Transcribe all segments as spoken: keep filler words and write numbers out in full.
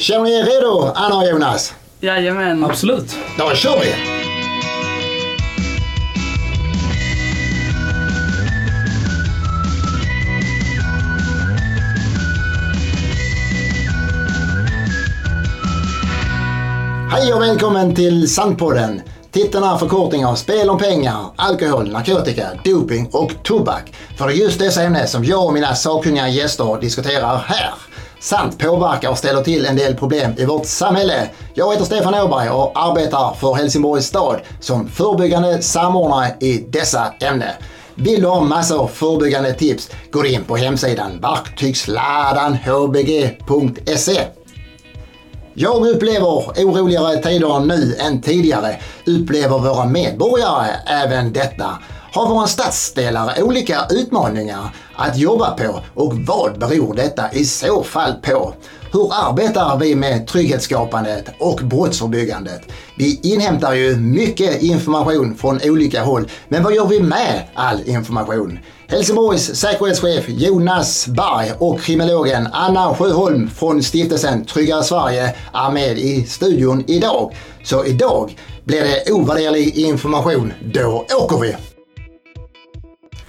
Känner ni er redo, Anna och Jonas? Jajamän. Absolut. Då kör vi! Hej och välkommen till Sandpodden. Titeln är förkortning av spel om pengar, alkohol, narkotika, doping och tobak. För det är just dessa ämnen som jag och mina sakkunniga gäster diskuterar här. Samt påverkar och ställer till en del problem i vårt samhälle. Jag heter Stefan Åberg och arbetar för Helsingborgs stad som förebyggande samordnare i dessa ämnen. Vill du ha massor av förebyggande tips, gå in på hemsidan verktygsladan punkt h b g punkt s e. Jag upplever oroligare tider nu än tidigare, upplever våra medborgare även detta. Har våra stadsdelar olika utmaningar att jobba på och vad beror detta i så fall på? Hur arbetar vi med trygghetsskapandet och brottsförebyggandet? Vi inhämtar ju mycket information från olika håll, men vad gör vi med all information? Helsingborgs säkerhetschef Jonas Berg och kriminologen Anna Sjöholm från Stiftelsen Tryggare Sverige är med i studion idag. Så idag blir det ovärderlig information. Då åker vi!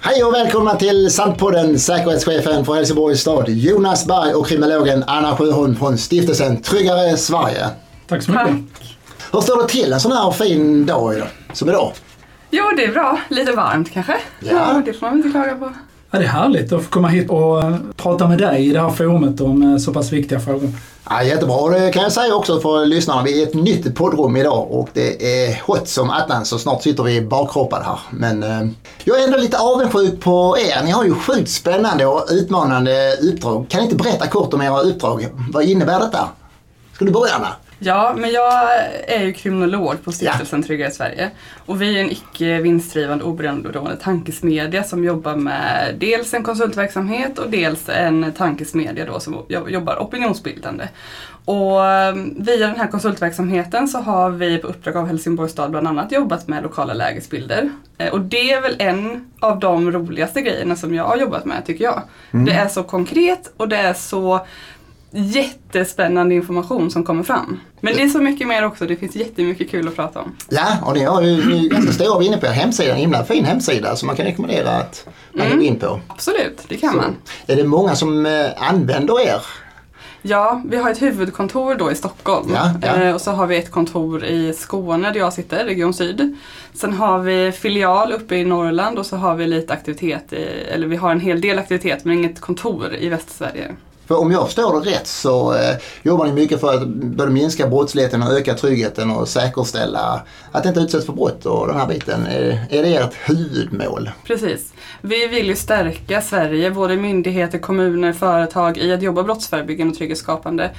Hej och välkomna till Sandpodden, säkerhetschefen för Helsingborgs stad Jonas Berg och kriminologen Anna Sjöholm från Stiftelsen Tryggare Sverige. Tack så mycket. Tack. Hur står det till en sån här fin dag idag, som idag? Jo, det är bra. Lite varmt kanske. Ja. Ja, det får man inte klaga på. Ja, det är härligt att få komma hit och prata med dig i det här forumet om så pass viktiga frågor. Ja, jättebra. Det kan jag säga också för lyssnarna. Vi är ett nytt poddrum idag och det är hot som attan så snart sitter vi bakkroppade här. Men eh, jag är ändå lite avundsjuk på er. Ni har ju sjukt spännande och utmanande uppdrag. Kan ni inte berätta kort om era uppdrag? Vad innebär detta? Ska du börja, Anna? Ja, men jag är ju kriminolog på Stiftelsen ja. Tryggare Sverige och vi är en icke vinstdrivande oberoende tankesmedja som jobbar med dels en konsultverksamhet och dels en tankesmedja då som jobbar opinionsbildande. Och via den här konsultverksamheten så har vi på uppdrag av Helsingborgs stad bland annat jobbat med lokala lägesbilder. Och det är väl en av de roligaste grejerna som jag har jobbat med, tycker jag. Mm. Det är så konkret och det är så jättespännande information som kommer fram. Men det är så mycket mer också. Det finns jättemycket kul att prata om. Ja, och det är ju ganska stor inne på hemsidan. En himla fin hemsida som man kan rekommendera att man mm. går in på. Absolut, det kan så. man. Är det många som använder er? Ja, vi har ett huvudkontor då i Stockholm ja, ja. och så har vi ett kontor i Skåne där jag sitter, Region Syd. Sen har vi filial uppe i Norrland och så har vi lite aktivitet i, eller vi har en hel del aktivitet men inget kontor i Västsverige. För om jag förstår det rätt så eh, jobbar ni mycket för att både minska brottsligheten och öka tryggheten och säkerställa att det inte utsätts för brott och den här biten. Är, är det ert huvudmål? Precis. Vi vill ju stärka Sverige, både myndigheter, kommuner, företag i att jobba brottsförebyggande och trygghetsskapande.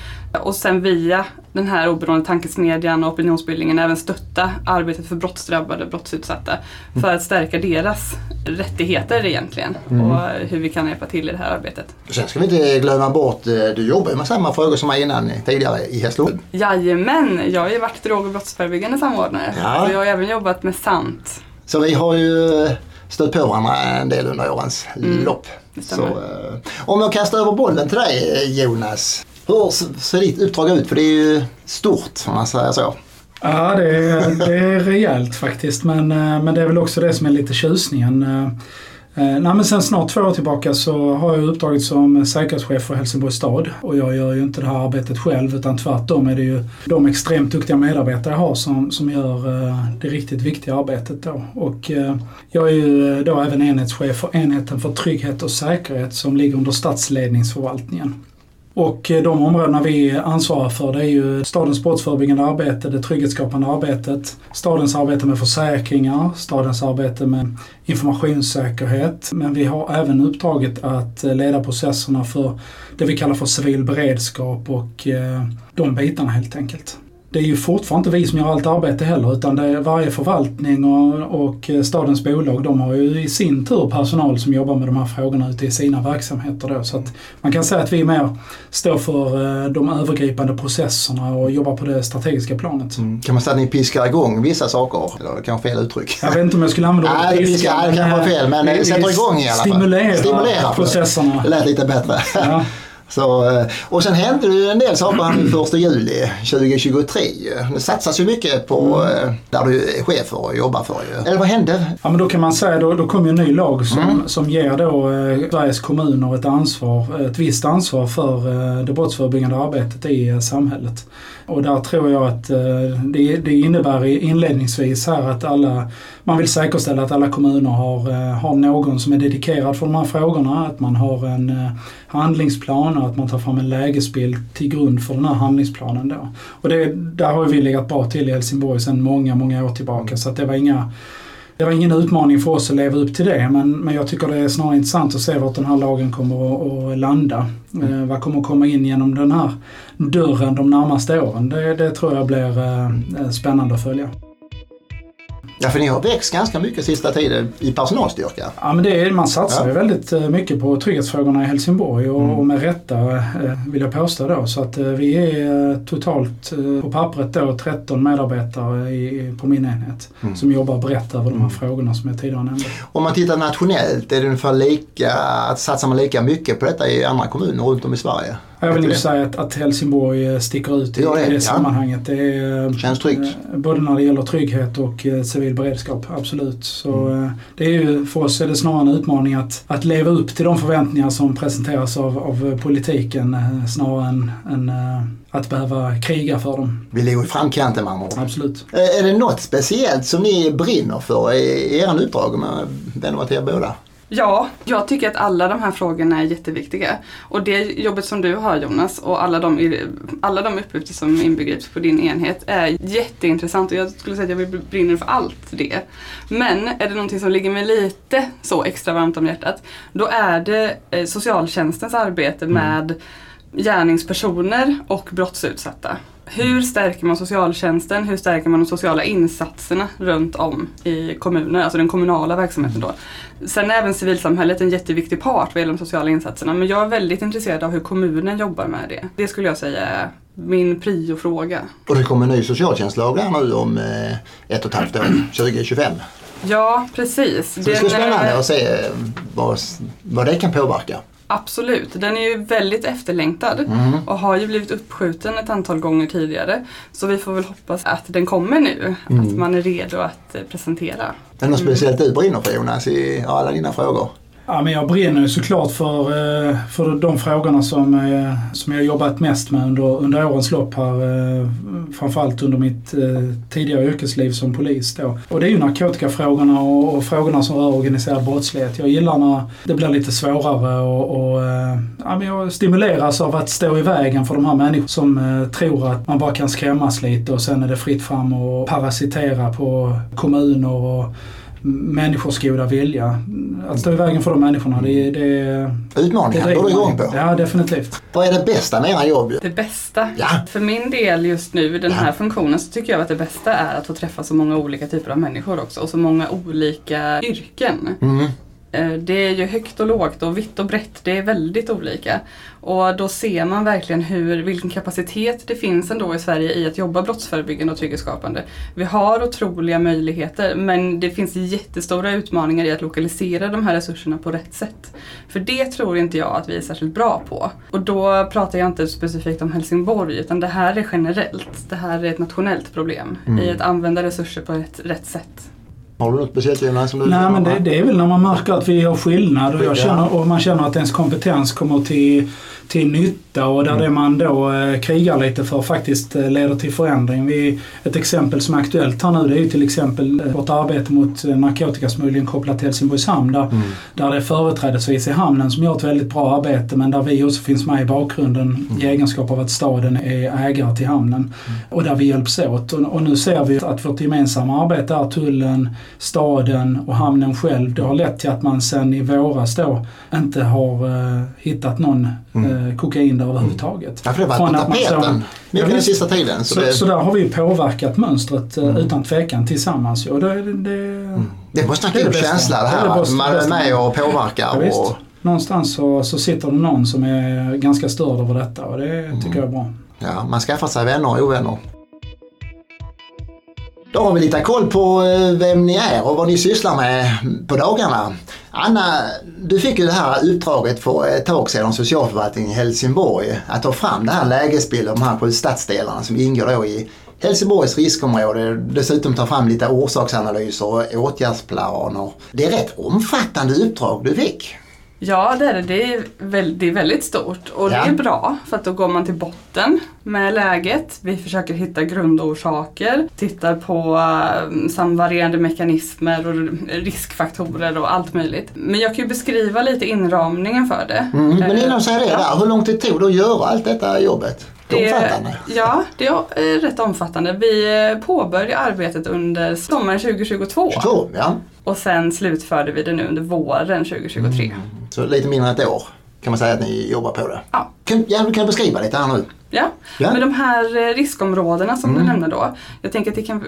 Och sen via den här oberoende tankesmedjan och opinionsbildningen även stötta arbetet för brottsdrabbade och brottsutsatta mm. för att stärka deras rättigheter egentligen mm. och hur vi kan hjälpa till i det här arbetet. Sen ska vi inte glömma bort, du jobbar med samma frågor som var innan tidigare i Hässlund. Jajamän, jag har ju varit drog- och brottsförebyggande samordnare ja. och jag har även jobbat med sant. Så vi har ju stött på varandra en del under årens mm. lopp. Så, om jag kastar över bollen till dig, Jonas. Hur ser ditt uppdrag ut? För det är ju stort, om man säger så. Ja, det är, det är rejält faktiskt. Men, men det är väl också det som är lite tjusningen. Nej, men sen snart två år tillbaka så har jag uppdraget som säkerhetschef för Helsingborgs stad. Och jag gör ju inte det här arbetet själv, utan tvärtom är det ju de extremt duktiga medarbetare jag har som, som gör det riktigt viktiga arbetet då. Och jag är ju då även enhetschef för enheten för trygghet och säkerhet som ligger under stadsledningsförvaltningen. Och de områdena vi ansvarar för, det är ju stadens brottsförebyggande arbete, det trygghetsskapande arbetet, stadens arbete med försäkringar, stadens arbete med informationssäkerhet. Men vi har även uppdraget att leda processerna för det vi kallar för civil beredskap och de bitarna helt enkelt. Det är ju fortfarande inte vi som gör allt arbete heller, utan det är varje förvaltning och, och stadens bolag, de har ju i sin tur personal som jobbar med de här frågorna ute i sina verksamheter då. Så att man kan säga att vi mer står för de övergripande processerna och jobbar på det strategiska planet. Mm. Kan man säga att ni piskar igång vissa saker? Eller det kan vara fel uttryck. Jag vet inte om jag skulle använda ordet piska. Nej, det kan vara fel, men vi sätter igång i alla fall. Stimulera, stimulera processerna. Det lät lite bättre. Ja. Så, och sen hände det ju en del saker här nu första juli tjugohundratjugotre. Det satsas ju mycket på mm. där du är chef och jobbar för. Eller vad hände? Ja, men då kan man säga, då, då kom ju en ny lag som, mm. som ger då eh, Sveriges kommuner ett ansvar, ett visst ansvar för eh, det brottsförebyggande arbetet i eh, samhället. Och där tror jag att eh, det, det innebär inledningsvis här att alla, man vill säkerställa att alla kommuner har, eh, har någon som är dedikerad för de här frågorna, att man har en eh, handlingsplan, att man tar fram en lägesbild till grund för den här handlingsplanen då. Och det, där har vi legat bra till i Helsingborg sedan många, många år tillbaka, så att det var inga Det var ingen utmaning för oss att leva upp till det, men, men jag tycker det är snarare intressant att se vart den här lagen kommer att, att landa. Mm. Eh, vad kommer att komma in genom den här dörren de närmaste åren? Det, det tror jag blir eh, spännande att följa. Ja, för ni har växt ganska mycket sista tiden i personalstyrka. Ja, men det är, man satsar ju ja. väldigt mycket på trygghetsfrågorna i Helsingborg och, mm. och med rätta vill jag påstå då. Så att vi är totalt på pappret då tretton medarbetare i, på min enhet mm. som jobbar brett över de här frågorna som jag tidigare nämnde. Om man tittar nationellt, är det ungefär lika, att satsar man lika mycket på detta i andra kommuner runt om i Sverige? Jag vill inte säga att, att Helsingborg sticker ut i det, det, det sammanhanget. Det är, känns tryggt. Både när det gäller trygghet och civil beredskap, absolut. Så mm. det är ju, för oss är det snarare en utmaning att, att leva upp till de förväntningar som presenteras av, av politiken snarare än, än att behöva kriga för dem. Vi ligger i framkanten med andra ord. Absolut. Är det något speciellt som ni brinner för i er utdrag med vänner till er båda? Ja, jag tycker att alla de här frågorna är jätteviktiga. Och det jobbet som du har, Jonas, och alla de, alla de uppgifter som inbegrips på din enhet är jätteintressant. Och jag skulle säga att jag brinner för allt det. Men är det någonting som ligger mig lite så extra varmt om hjärtat, då är det socialtjänstens arbete med gärningspersoner och brottsutsatta. Hur stärker man socialtjänsten? Hur stärker man de sociala insatserna runt om i kommuner? Alltså den kommunala verksamheten då. Sen är även civilsamhället en jätteviktig part vad gäller de sociala insatserna. Men jag är väldigt intresserad av hur kommunen jobbar med det. Det skulle jag säga är min priofråga. Och det kommer en ny socialtjänstlag här nu om ett och ett halvt år, tjugo tjugofem. Ja, precis. Så det är spännande att se vad, vad det kan påverka. Absolut, den är ju väldigt efterlängtad mm. och har ju blivit uppskjuten ett antal gånger tidigare. Så vi får väl hoppas att den kommer nu, mm. att man är redo att presentera. Är det något speciellt du brinner för, Jonas, i alla dina frågor? Ja, men jag brinner ju såklart för, för de frågorna som, som jag har jobbat mest med under, under årens lopp här. Framförallt under mitt tidigare yrkesliv som polis då. Och det är ju narkotikafrågorna och, och frågorna som rör organiserad brottslighet. Jag gillar när det blir lite svårare och, och ja, men jag stimuleras av att stå i vägen för de här människor som tror att man bara kan skrämmas lite och sen är det fritt fram och parasitera på kommuner och människors goda vilja. Att stå i vägen för de människorna, det, det, utmaningar, det är... Utmaningar, går du igång på? Ja, definitivt. Vad är det bästa med era jobb? Det bästa? Ja. För min del just nu, den här ja. funktionen, så tycker jag att det bästa är att få träffa så många olika typer av människor också. Och så många olika yrken. Mm. Det är ju högt och lågt och vitt och brett. Det är väldigt olika. Och då ser man verkligen hur, vilken kapacitet det finns ändå i Sverige i att jobba brottsförebyggande och trygghetsskapande. Vi har otroliga möjligheter, men det finns jättestora utmaningar i att lokalisera de här resurserna på rätt sätt. För det tror inte jag att vi är särskilt bra på. Och då pratar jag inte specifikt om Helsingborg, utan det här är generellt. Det här är ett nationellt problem mm. i att använda resurser på ett rätt sätt. Har du något speciellt gällande som du... Nej, men det, det är väl när man märker att vi har skillnad och, jag känner, och man känner att ens kompetens kommer till, till nytta och där mm. det man då eh, krigar lite för faktiskt eh, leder till förändring. Vi, ett exempel som är aktuellt här nu, det är ju till exempel eh, vårt arbete mot eh, narkotikasmuggling kopplat till Helsingborgshamn där, mm. där det är företrädesvis i hamnen som gör ett väldigt bra arbete, men där vi också finns med i bakgrunden mm. i egenskap av att staden är ägare till hamnen mm. och där vi hjälps åt. Och, och nu ser vi att vårt gemensamma arbete är tullen, staden och hamnen själv. Det har lett till att man sen i våras då inte har eh, hittat någon eh, kokain där överhuvudtaget. Ja, för det var på tapeten nu den sista tiden. Så, så, det... så där har vi påverkat mönstret eh, mm. utan tvekan tillsammans. Och det, det, mm. det måste vara en känsla det här, det att man är med och påverkar. Ja, och... Någonstans så, så sitter det någon som är ganska störd över detta och det tycker mm. jag är bra. Ja, man skaffar sig vänner och ovänner. Då har vi lite koll på vem ni är och vad ni sysslar med på dagarna. Anna, du fick ju det här uppdraget för ett tag sedan, socialförvaltningen i Helsingborg, att ta fram det här lägesbilden, de här sju stadsdelarna som ingår då i Helsingborgs riskområde, dessutom ta fram lite orsaksanalyser och åtgärdsplaner. Det är rätt omfattande uppdrag du fick. Ja, det är, det är väldigt, väldigt stort och ja. Det är bra för att då går man till botten med läget. Vi försöker hitta grundorsaker, tittar på samvarierande mekanismer och riskfaktorer och allt möjligt. Men jag kan ju beskriva lite inramningen för det. Mm, men innan så är det där, hur lång tid tog det att göra allt detta jobbet? Det är, ja, det är rätt omfattande. Vi påbörjade arbetet under sommaren tjugohundratjugotvå. tjugohundratjugotvå ja. Och sen slutförde vi det nu under våren tjugohundratjugotre. Mm. Så lite mindre än ett år kan man säga att ni jobbar på det. Ja. Kan, ja, kan du beskriva lite här nu? Ja, ja. Men de här riskområdena som mm. du nämnde då. Jag tänker att det kan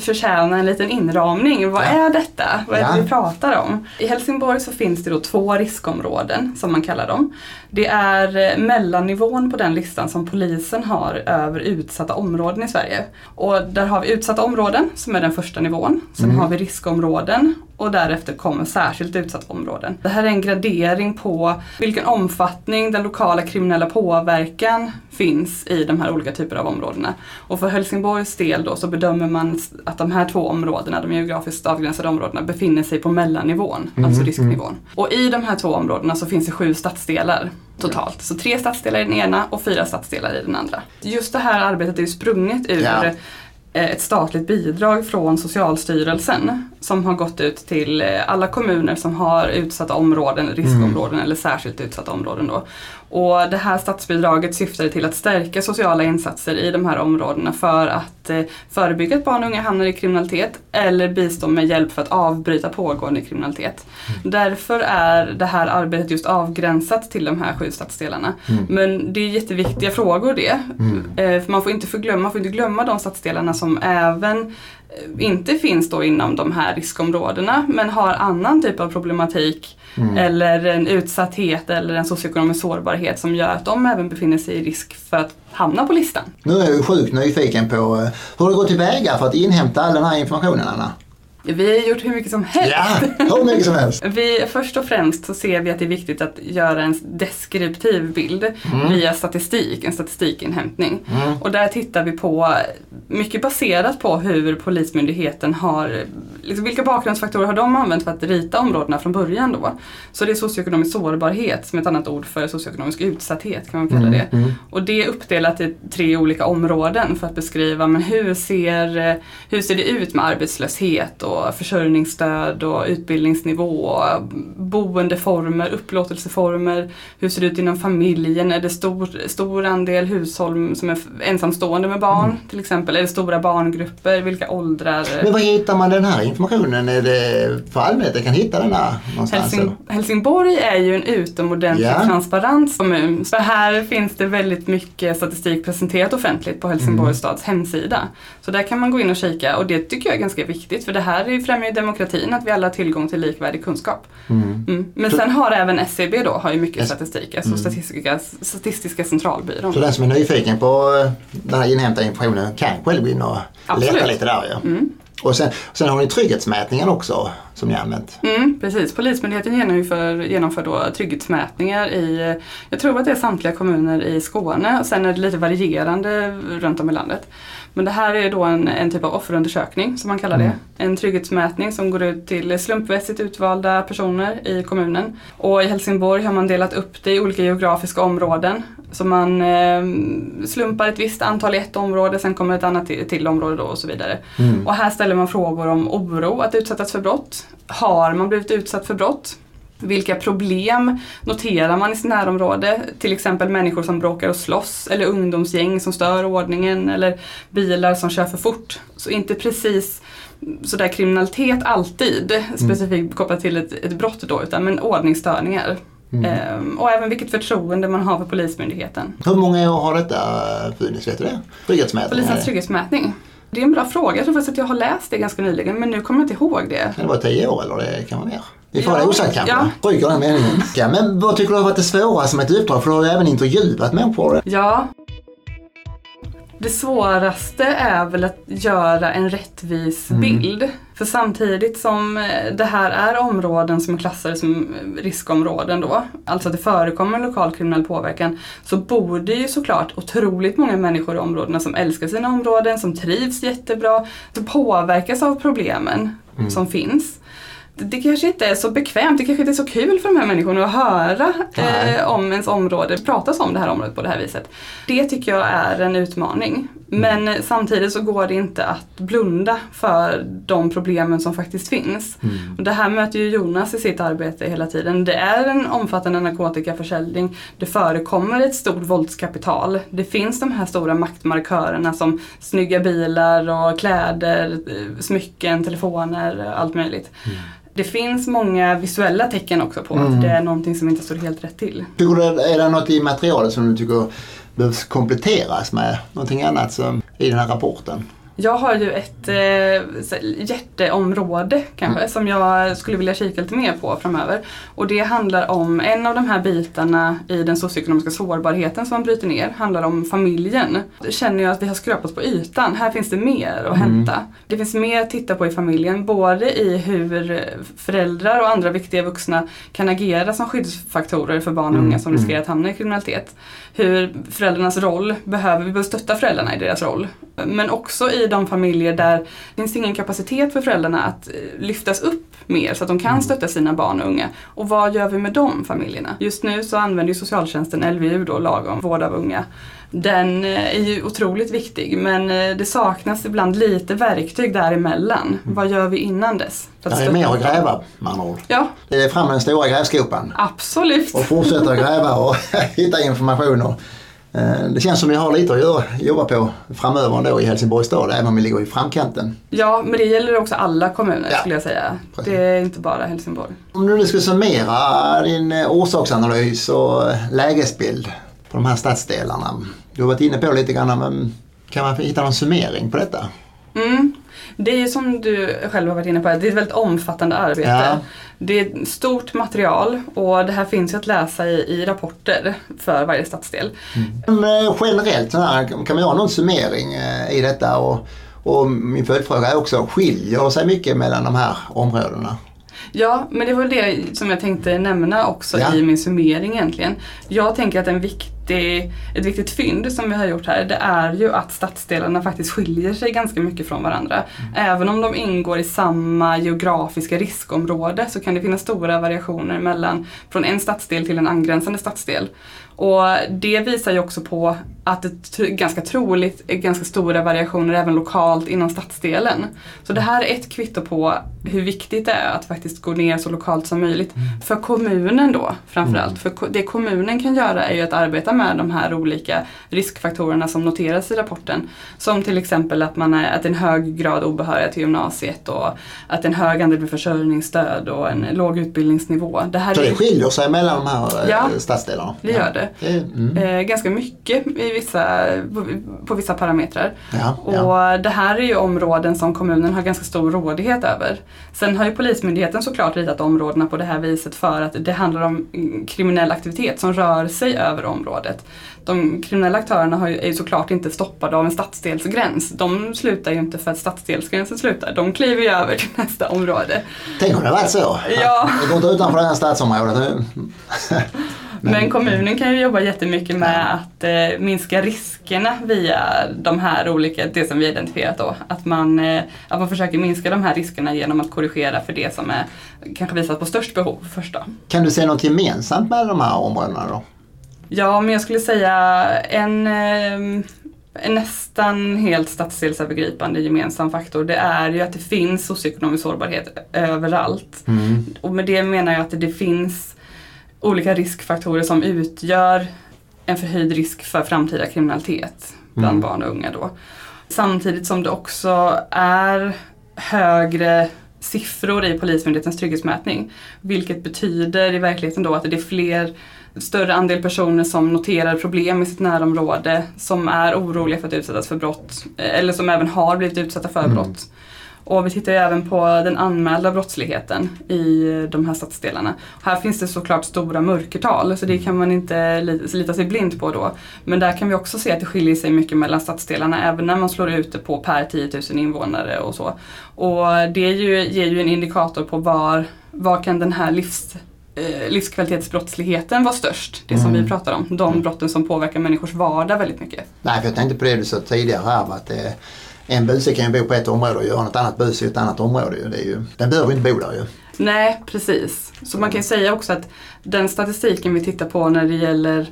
förtjäna en liten inramning. Vad ja. är detta? Vad ja. är det vi pratar om? I Helsingborg så finns det då två riskområden som man kallar dem. Det är mellannivån på den listan som polisen har över utsatta områden i Sverige. Och där har vi utsatta områden som är den första nivån. Sen mm. har vi riskområden och därefter kommer särskilt utsatta områden. Det här är en gradering på vilken omfattning den lokala kriminella påverkan finns i de här olika typer av områdena. Och för Helsingborgs del då så bedömer man att de här två områdena, de geografiskt avgränsade områdena, befinner sig på mellannivån, mm, alltså risknivån. Mm. Och i de här två områdena så finns det sju stadsdelar totalt. Så tre stadsdelar i den ena och fyra stadsdelar i den andra. Just det här arbetet är ju sprunget ur ja. ett statligt bidrag från Socialstyrelsen som har gått ut till alla kommuner som har utsatta områden, riskområden mm. eller särskilt utsatta områden då. Och det här statsbidraget syftade till att stärka sociala insatser i de här områdena för att förebygga att barn och unga hamnar i kriminalitet eller bistå med hjälp för att avbryta pågående kriminalitet. Mm. Därför är det här arbetet just avgränsat till de här sju stadsdelarna. Mm. Men det är jätteviktiga frågor det. Mm. För man får inte förglömma, man får inte glömma de stadsdelarna som även inte finns då inom de här riskområdena men har annan typ av problematik mm. eller en utsatthet eller en socioekonomisk sårbarhet som gör att de även befinner sig i risk för att hamna på listan. Nu är jag sjukt nyfiken på hur det går tillväga för att inhämta all den här informationen, Anna. Vi har gjort hur mycket som helst. Ja, hur mycket som helst. vi, först och främst så ser vi att det är viktigt att göra en deskriptiv bild mm. via statistik, en statistikinhämtning. Mm. Och där tittar vi på, mycket baserat på hur Polismyndigheten har, liksom vilka bakgrundsfaktorer har de använt för att rita områdena från början då. Så det är socioekonomisk sårbarhet, som är ett annat ord för socioekonomisk utsatthet kan man kalla det. Mm. Och det är uppdelat i tre olika områden för att beskriva men hur ser, hur ser det ut med arbetslöshet och Och försörjningsstöd och utbildningsnivå, och boendeformer, upplåtelseformer, hur ser det ut inom familjen, är det stor, stor andel hushåll som är ensamstående med barn mm. till exempel, är det stora barngrupper, vilka åldrar. Men var hittar man den här informationen? Är det för allmänheten kan hitta den här någonstans? Helsing, Helsingborg är ju en utomordentlig yeah. transparent kommun, så här finns det väldigt mycket statistik presenterat offentligt på Helsingborgs stads mm. hemsida, så där kan man gå in och kika och det tycker jag är ganska viktigt för det här här främjar ju demokratin att vi alla har tillgång till likvärdig kunskap. Mm. Mm. Men så, sen har även S C B då, har ju mycket statistik, alltså mm. Statistiska, Statistiska centralbyrån. Så den som är nyfiken på den här inhämtade informationen kan själv gå in och Absolut. leta lite där. Ja. Mm. Och sen, sen har ni trygghetsmätningen också som ni har använt. Mm, precis, Polismyndigheten genomför, genomför då trygghetsmätningar i, jag tror att det är samtliga kommuner i Skåne och sen är det lite varierande runt om i landet. Men det här är då en, en typ av offerundersökning som man kallar det. En trygghetsmätning som går ut till slumpmässigt utvalda personer i kommunen. Och i Helsingborg har man delat upp det i olika geografiska områden. Så man eh, slumpar ett visst antal i ett område, sen kommer ett annat till, till område då och så vidare. Mm. Och här ställer man frågor om oro att utsättas för brott. Har man blivit utsatt för brott? Vilka problem noterar man i sitt närområde? Till exempel människor som bråkar och slåss eller ungdomsgäng som stör ordningen eller bilar som kör för fort. Så inte precis sådär kriminalitet alltid specifikt kopplat till ett, ett brott då, utan men ordningsstörningar. Mm. Ehm, och även vilket förtroende man har för Polismyndigheten. Hur många år har detta funnits, vet du det? Trygghetsmätning? Polisens trygghetsmätning. Det är en bra fråga. Jag tror faktiskt att jag har läst det ganska nyligen men nu kommer jag inte ihåg det. Kan det vara tio år eller det kan vara mer? Vi får ja. det osagt kanske. Ja. Brukar den meningen. Ja, men vad tycker du har varit det svåra som ett uppdrag? För du har ju även intervjuat människor. Ja. Det svåraste är väl att göra en rättvis mm. bild. För samtidigt som det här är områden som är klassade som riskområden då, alltså att det förekommer lokal kriminell påverkan, så bor det ju såklart otroligt många människor i områdena som älskar sina områden, som trivs jättebra, som påverkas av problemen mm. som finns. Det kanske inte är så bekvämt, det kanske inte är så kul för de här människorna att höra eh, om ens område, pratas om det här området på det här viset. Det tycker jag är en utmaning. Men mm. samtidigt så går det inte att blunda för de problemen som faktiskt finns. Mm. Och det här möter ju Jonas i sitt arbete hela tiden. Det är en omfattande narkotikaförsäljning. Det förekommer ett stort våldskapital. Det finns de här stora maktmarkörerna som snygga bilar och kläder, smycken, telefoner, allt möjligt. Mm. Det finns många visuella tecken också på mm. att det är någonting som inte står helt rätt till. Tycker du, är det något i materialet som du tycker behövs kompletteras med någonting annat som i den här rapporten? Jag har ju ett eh, hjärteområde kanske mm. som jag skulle vilja kika lite mer på framöver. Och det handlar om en av de här bitarna i den socioekonomiska sårbarheten som man bryter ner. Handlar om familjen. Det känner jag att vi har skrapat på ytan. Här finns det mer att hämta. Mm. Det finns mer att titta på i familjen. Både i hur föräldrar och andra viktiga vuxna kan agera som skyddsfaktorer för barn och unga som riskerar att hamna i kriminalitet. Hur föräldrarnas roll behöver, vi behöver stötta föräldrarna i deras roll. Men också i de familjer där finns ingen kapacitet för föräldrarna att lyftas upp mer så att de kan stötta sina barn och unga. Och vad gör vi med de familjerna? Just nu så använder ju socialtjänsten L V U då, lag om vård av unga. Den är ju otroligt viktig, men det saknas ibland lite verktyg däremellan. Mm. Vad gör vi innan dess? Det är mer att gräva, man ord. Ja. Det är fram den stora grävskopan. Absolut. Och fortsätta gräva och hitta information och det känns som vi har lite att göra, jobba på framöver då i Helsingborgs stad, även om vi ligger i framkanten. Ja, men det gäller också alla kommuner, ja, skulle jag säga. Precis. Det är inte bara Helsingborg. Om du nu skulle summera din orsaksanalys och lägesbild på de här stadsdelarna. Du har varit inne på lite grann, men kan man hitta någon summering på detta? Mm. Det är ju som du själv har varit inne på, det är ett väldigt omfattande arbete. Ja. Det är ett stort material och det här finns ju att läsa i, i rapporter för varje stadsdel. Mm. Men generellt här, kan man göra någon summering i detta? Och, och min följdfråga är också, skiljer sig mycket mellan de här områdena? Ja, men det var det som jag tänkte nämna också ja. i min summering egentligen. Jag tänker att en viktig, ett viktigt fynd som vi har gjort här, det är ju att stadsdelarna faktiskt skiljer sig ganska mycket från varandra. Mm. Även om de ingår i samma geografiska riskområde så kan det finnas stora variationer mellan, från en stadsdel till en angränsande stadsdel. Och det visar ju också på att det är ganska troligt är ganska stora variationer även lokalt inom stadsdelen. Så det här är ett kvitto på hur viktigt det är att faktiskt gå ner så lokalt som möjligt. Mm. För kommunen då, framförallt. Mm. För det kommunen kan göra är ju att arbeta med de här olika riskfaktorerna som noteras i rapporten. Som till exempel att man är att en hög grad obehöriga till gymnasiet och att en hög andel med försörjningsstöd och en låg utbildningsnivå. Det här så det skiljer sig mellan de här ja, stadsdelarna? Ja, det gör det. Mm. Ganska mycket i vissa, på vissa parametrar ja, ja. och det här är ju områden som kommunen har ganska stor rådighet över. Sen har ju Polismyndigheten såklart ritat områdena på det här viset för att det handlar om kriminell aktivitet som rör sig över området. De kriminella aktörerna har ju, är ju såklart inte stoppade av en stadsdelsgräns. De slutar ju inte för att stadsdelsgränsen slutar. De kliver ju över till nästa område. Tänk om det var så. Ja. Det går inte utanför det här stadsområdet. Men, Men kommunen kan ju jobba jättemycket med att eh, minska riskerna via de här olika, det som vi identifierat då. Att man, eh, att man försöker minska de här riskerna genom att korrigera för det som är, kanske visat på störst behov först då. Kan du säga något gemensamt med de här områdena då? Ja, men jag skulle säga en, en nästan helt stadsdelsövergripande gemensam faktor. Det är ju att det finns socioekonomisk sårbarhet överallt. Mm. Och med det menar jag att det finns olika riskfaktorer som utgör en förhöjd risk för framtida kriminalitet bland mm. barn och unga då. Samtidigt som det också är högre siffror i Polismyndighetens trygghetsmätning. Vilket betyder i verkligheten då att det är fler större andel personer som noterar problem i sitt närområde som är oroliga för att utsättas för brott eller som även har blivit utsatta för mm. brott. Och vi tittar ju även på den anmälda brottsligheten i de här stadsdelarna. Här finns det såklart stora mörkertal, så det kan man inte lita sig blind på då. Men där kan vi också se att det skiljer sig mycket mellan stadsdelarna, även när man slår ut det på per tio tusen invånare och så. Och det är ju, ger ju en indikator på var, var kan den här livs... livskvalitetsbrottsligheten var störst, det som mm. vi pratar om. De brotten som påverkar människors vardag väldigt mycket. Nej, för jag tänkte på det du sa tidigare här, att eh, en buse kan ju bo på ett område och göra något annat buse i ett annat område. Det är ju, den behöver inte bo där ju. Nej, precis. Så man kan ju säga också att den statistiken vi tittar på när det gäller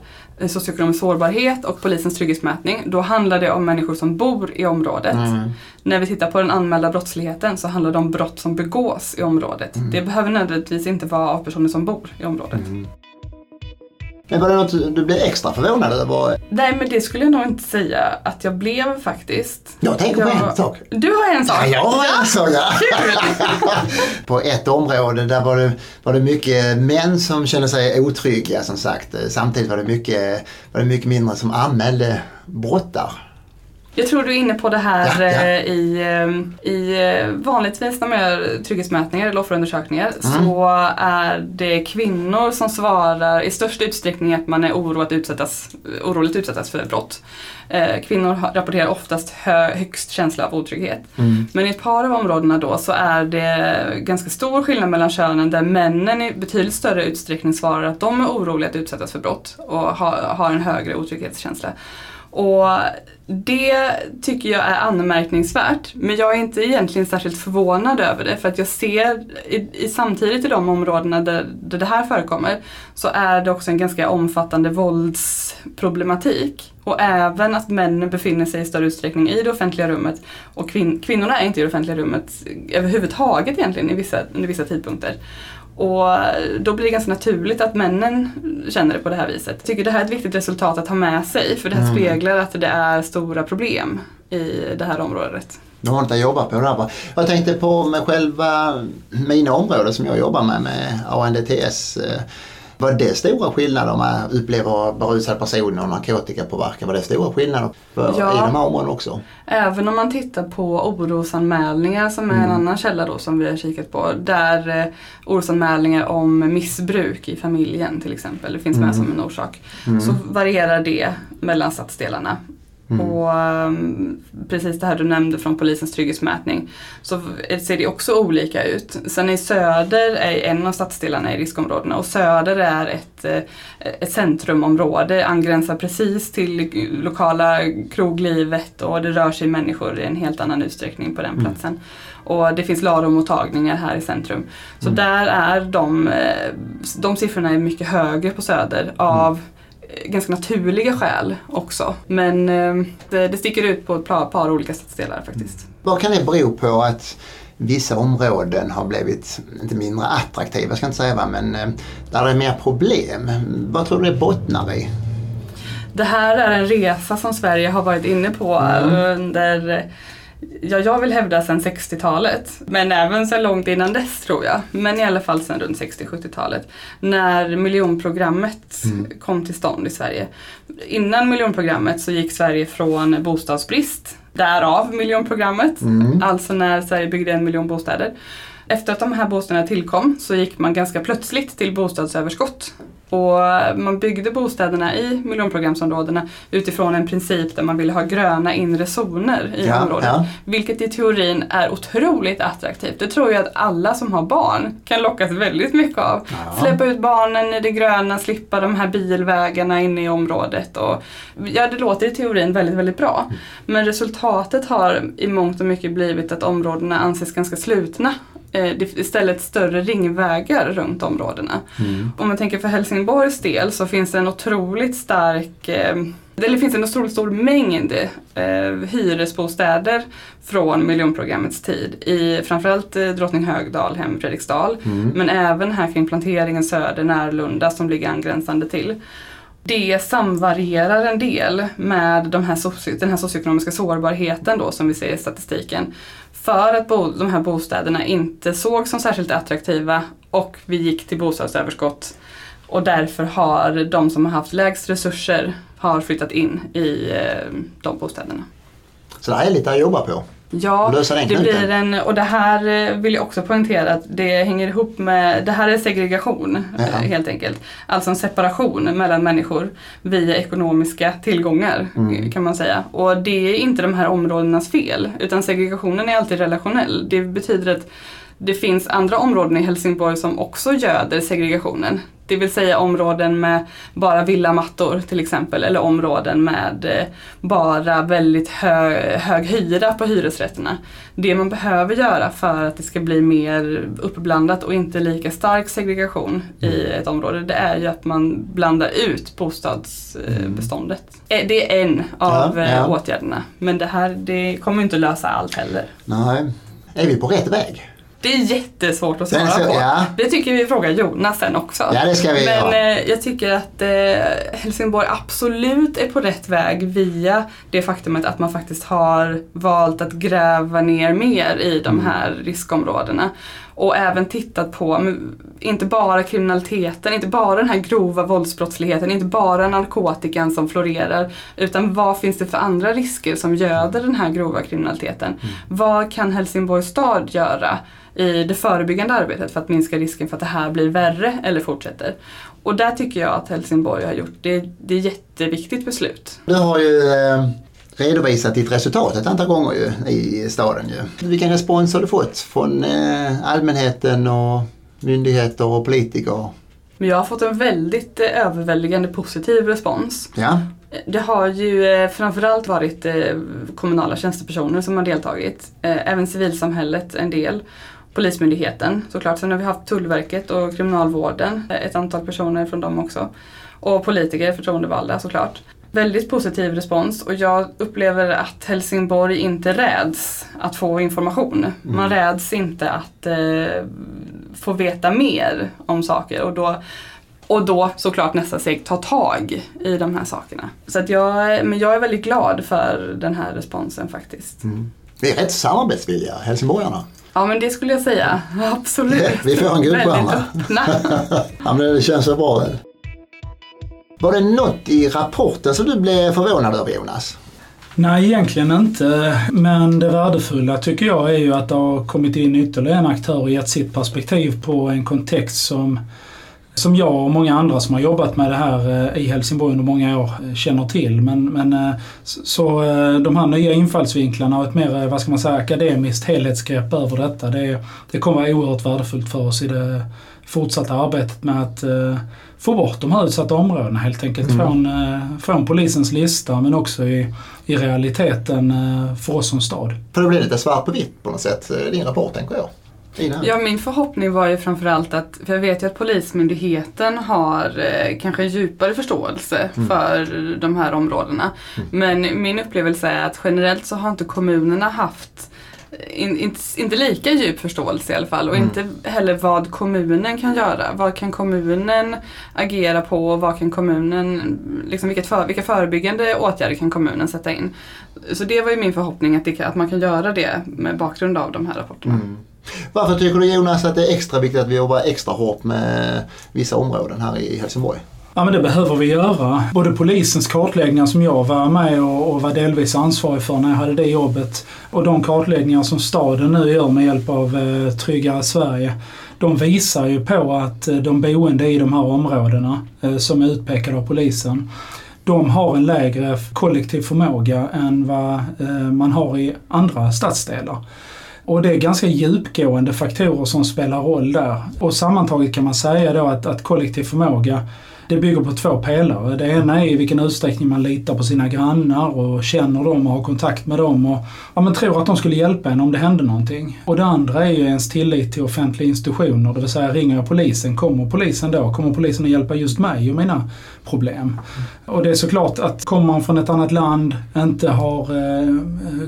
socioekonomisk sårbarhet och polisens trygghetsmätning, då handlar det om människor som bor i området. Mm. När vi tittar på den anmälda brottsligheten så handlar det om brott som begås i området. Mm. Det behöver nödvändigtvis inte vara av personer som bor i området. Mm. Men var det något du blev extra förvånad över? Nej, men det skulle jag nog inte säga att jag blev faktiskt. Jag tänker på jag... en sak. Du har en sak. Ja, jag har en sak. På ett område där var det, var det mycket män som kände sig otrygga, som sagt. Samtidigt var det mycket, var det mycket mindre som anmälde brott där. Jag tror du är inne på det här ja, ja. I, i vanligtvis när man gör trygghetsmätningar eller offerundersökningar mm. så är det kvinnor som svarar i största utsträckning att man är oroligt utsättas, oroligt utsättas för brott. Kvinnor rapporterar oftast hö, högst känsla av otrygghet. Mm. Men i ett par av områdena då så är det ganska stor skillnad mellan könen, där männen i betydligt större utsträckning svarar att de är oroliga att utsättas för brott och har, har en högre otrygghetskänsla. Och det tycker jag är anmärkningsvärt, men jag är inte egentligen särskilt förvånad över det, för att jag ser i, i samtidigt i de områdena där, där det här förekommer så är det också en ganska omfattande våldsproblematik, och även att männen befinner sig i större utsträckning i det offentliga rummet och kvin, kvinnorna är inte i det offentliga rummet överhuvudtaget egentligen i vissa, i vissa tidpunkter. Och då blir det ganska naturligt att männen känner det på det här viset. Jag tycker det här är ett viktigt resultat att ha med sig, för det här speglar att det är stora problem i det här området. Du har inte jobbat på det här. Jag tänkte på med själva mina områden som jag jobbar med, med A N D T S. Var det stora skillnader man upplever berusade personer och narkotikapåverkan? Var det stora skillnader för, ja, i de här områden också? Även om man tittar på orosanmälningar som är mm. en annan källa då som vi har kikat på. Där eh, orosanmälningar om missbruk i familjen till exempel, det finns mm. med som en orsak. Mm. Så varierar det mellan stadsdelarna. Mm. Och um, precis det här du nämnde från polisens trygghetsmätning, så ser det också olika ut. Sen i söder är en av stadsdelarna i riskområdena, och söder är ett, ett centrumområde, angränsar precis till lokala kroglivet, och det rör sig människor i en helt annan utsträckning på den platsen. Mm. Och det finns larmomottagningar här i centrum. Så mm. där är de, de siffrorna är mycket högre på söder av mm. ganska naturliga skäl också. Men eh, det, det sticker ut på ett par, par olika stadsdelar faktiskt. Mm. Vad kan det bero på att vissa områden har blivit inte mindre attraktiva, jag ska inte säga va, men eh, där det är mer problem? Vad tror du det bottnar i? Det här är en resa som Sverige har varit inne på mm. under... Ja, jag vill hävda sedan sextiotalet, men även så långt innan dess tror jag. Men i alla fall sedan runt sextio-sjuttiotalet, när miljonprogrammet mm. kom till stånd i Sverige. Innan miljonprogrammet så gick Sverige från bostadsbrist, därav miljonprogrammet, mm. alltså när Sverige byggde en miljon bostäder. Efter att de här bostäderna tillkom så gick man ganska plötsligt till bostadsöverskott. Och man byggde bostäderna i miljonprogramsområdena utifrån en princip där man ville ha gröna inre zoner i ja, området. Ja. Vilket i teorin är otroligt attraktivt. Det tror jag att alla som har barn kan lockas väldigt mycket av. Ja. Släppa ut barnen i det gröna, slippa de här bilvägarna inne i området. Och, ja, det låter i teorin väldigt, väldigt bra. Men resultatet har i mångt och mycket blivit att områdena anses ganska slutna. Istället större ringvägar runt områdena. Mm. Om man tänker för Helsingborgs del så finns det en otroligt stark, eller finns en otroligt stor mängd hyresbostäder från miljonprogrammets tid i framförallt Drottninghög, Dalhem, Fredriksdal, mm. men även här kring planteringen söder Närlunda som ligger angränsande till. Det samvarierar en del med de här soci- den här socioekonomiska sårbarheten då, som vi ser i statistiken. För att bo- de här bostäderna inte sågs som särskilt attraktiva, och vi gick till bostadsöverskott, och därför har de som har haft lägst resurser har flyttat in i eh, de bostäderna. Så det här är lite att jobba på. Ja, det blir en, och det här vill jag också poängtera att det hänger ihop med, det här är segregation ja. helt enkelt. Alltså en separation mellan människor via ekonomiska tillgångar mm. kan man säga. Och det är inte de här områdenas fel, utan segregationen är alltid relationell. Det betyder att det finns andra områden i Helsingborg som också göder segregationen. Det vill säga områden med bara villamattor till exempel. Eller områden med bara väldigt hö- hög hyra på hyresrätterna. Det man behöver göra för att det ska bli mer uppblandat och inte lika stark segregation i ett område. Det är ju att man blandar ut bostadsbeståndet. Mm. Det är en av ja, ja. åtgärderna. Men det här det kommer inte lösa allt heller. Nej. Är vi på rätt väg? Det är jättesvårt att svara så, på. Ja. Det tycker vi frågar Jonas sen också. Ja, det ska vi Men ha. jag tycker att eh, Helsingborg absolut är på rätt väg via det faktumet att man faktiskt har valt att gräva ner mer i de här mm. riskområdena. Och även tittat på inte bara kriminaliteten, inte bara den här grova våldsbrottsligheten, inte bara narkotikan som florerar, utan vad finns det för andra risker som göder den här grova kriminaliteten? Mm. Vad kan Helsingborgs stad göra i det förebyggande arbetet för att minska risken för att det här blir värre eller fortsätter? Och där tycker jag att Helsingborg har gjort det. Det är ett jätteviktigt beslut. Du har ju eh, redovisat ditt resultat ett antal gånger ju, i staden. Ju. Vilken respons har du fått från eh, allmänheten och myndigheter och politiker? Men jag har fått en väldigt eh, överväldigande positiv respons. Ja. Det har ju framförallt varit kommunala tjänstepersoner som har deltagit. Även civilsamhället en del. Polismyndigheten såklart. Sen har vi haft Tullverket och Kriminalvården. Ett antal personer från dem också. Och politiker, förtroendevalda såklart. Väldigt positiv respons och jag upplever att Helsingborg inte räds att få information. Man mm. räds inte att eh, få veta mer om saker och då Och då såklart nästa steg ta tag i de här sakerna. Så att jag, men jag är väldigt glad för den här responsen faktiskt. Mm. Vi är rätt samarbetsvilliga, helsingborgarna. Ja, men det skulle jag säga. Absolut. Ja, vi får en gud på varandra. Ja, men det känns så bra. Väl? Var det något i rapporten som du blev förvånad över, Jonas? Nej, egentligen inte. Men det värdefulla tycker jag är ju att det har kommit in ytterligare en aktör och gett sitt perspektiv på en kontext som... Som jag och många andra som har jobbat med det här i Helsingborg under många år känner till. Men, men, så de här nya infallsvinklarna och ett mer vad ska man säga, akademiskt helhetsgrepp över detta. Det, det kommer vara oerhört värdefullt för oss i det fortsatta arbetet med att få bort de här utsatta områdena helt enkelt mm. från, från polisens lista men också i, i realiteten för oss som stad. För det blir lite svart på vitt på något sätt, din rapport tänker jag. Ja, min förhoppning var ju framförallt att, för jag vet ju att Polismyndigheten har eh, kanske djupare förståelse mm. för de här områdena. Mm. Men min upplevelse är att generellt så har inte kommunerna haft in, in, inte lika djup förståelse i alla fall och mm. inte heller vad kommunen kan göra. Vad kan kommunen agera på och vad kan kommunen, liksom vilket för, vilka förebyggande åtgärder kan kommunen sätta in. Så det var ju min förhoppning att, det, att man kan göra det med bakgrund av de här rapporterna. Mm. Varför tycker du Jonas att det är extra viktigt att vi jobbar extra hårt med vissa områden här i Helsingborg? Ja, men det behöver vi göra. Både polisens kartläggningar som jag var med och, och var delvis ansvarig för när jag hade det jobbet och de kartläggningar som staden nu gör med hjälp av eh, Tryggare Sverige. De visar ju på att eh, de boende i de här områdena eh, som är utpekade av polisen, de har en lägre kollektiv förmåga än vad eh, man har i andra stadsdelar. Och det är ganska djupgående faktorer som spelar roll där. Och sammantaget kan man säga då att, att kollektiv förmåga det bygger på två pelare. Det ena är i vilken utsträckning man litar på sina grannar och känner dem och har kontakt med dem och ja, man tror att de skulle hjälpa en om det hände någonting. Och det andra är ju ens tillit till offentliga institutioner, det vill säga ringer jag polisen, kommer polisen då? Kommer polisen att hjälpa just mig och mina problem? Och det är såklart att kommer man från ett annat land, inte har eh,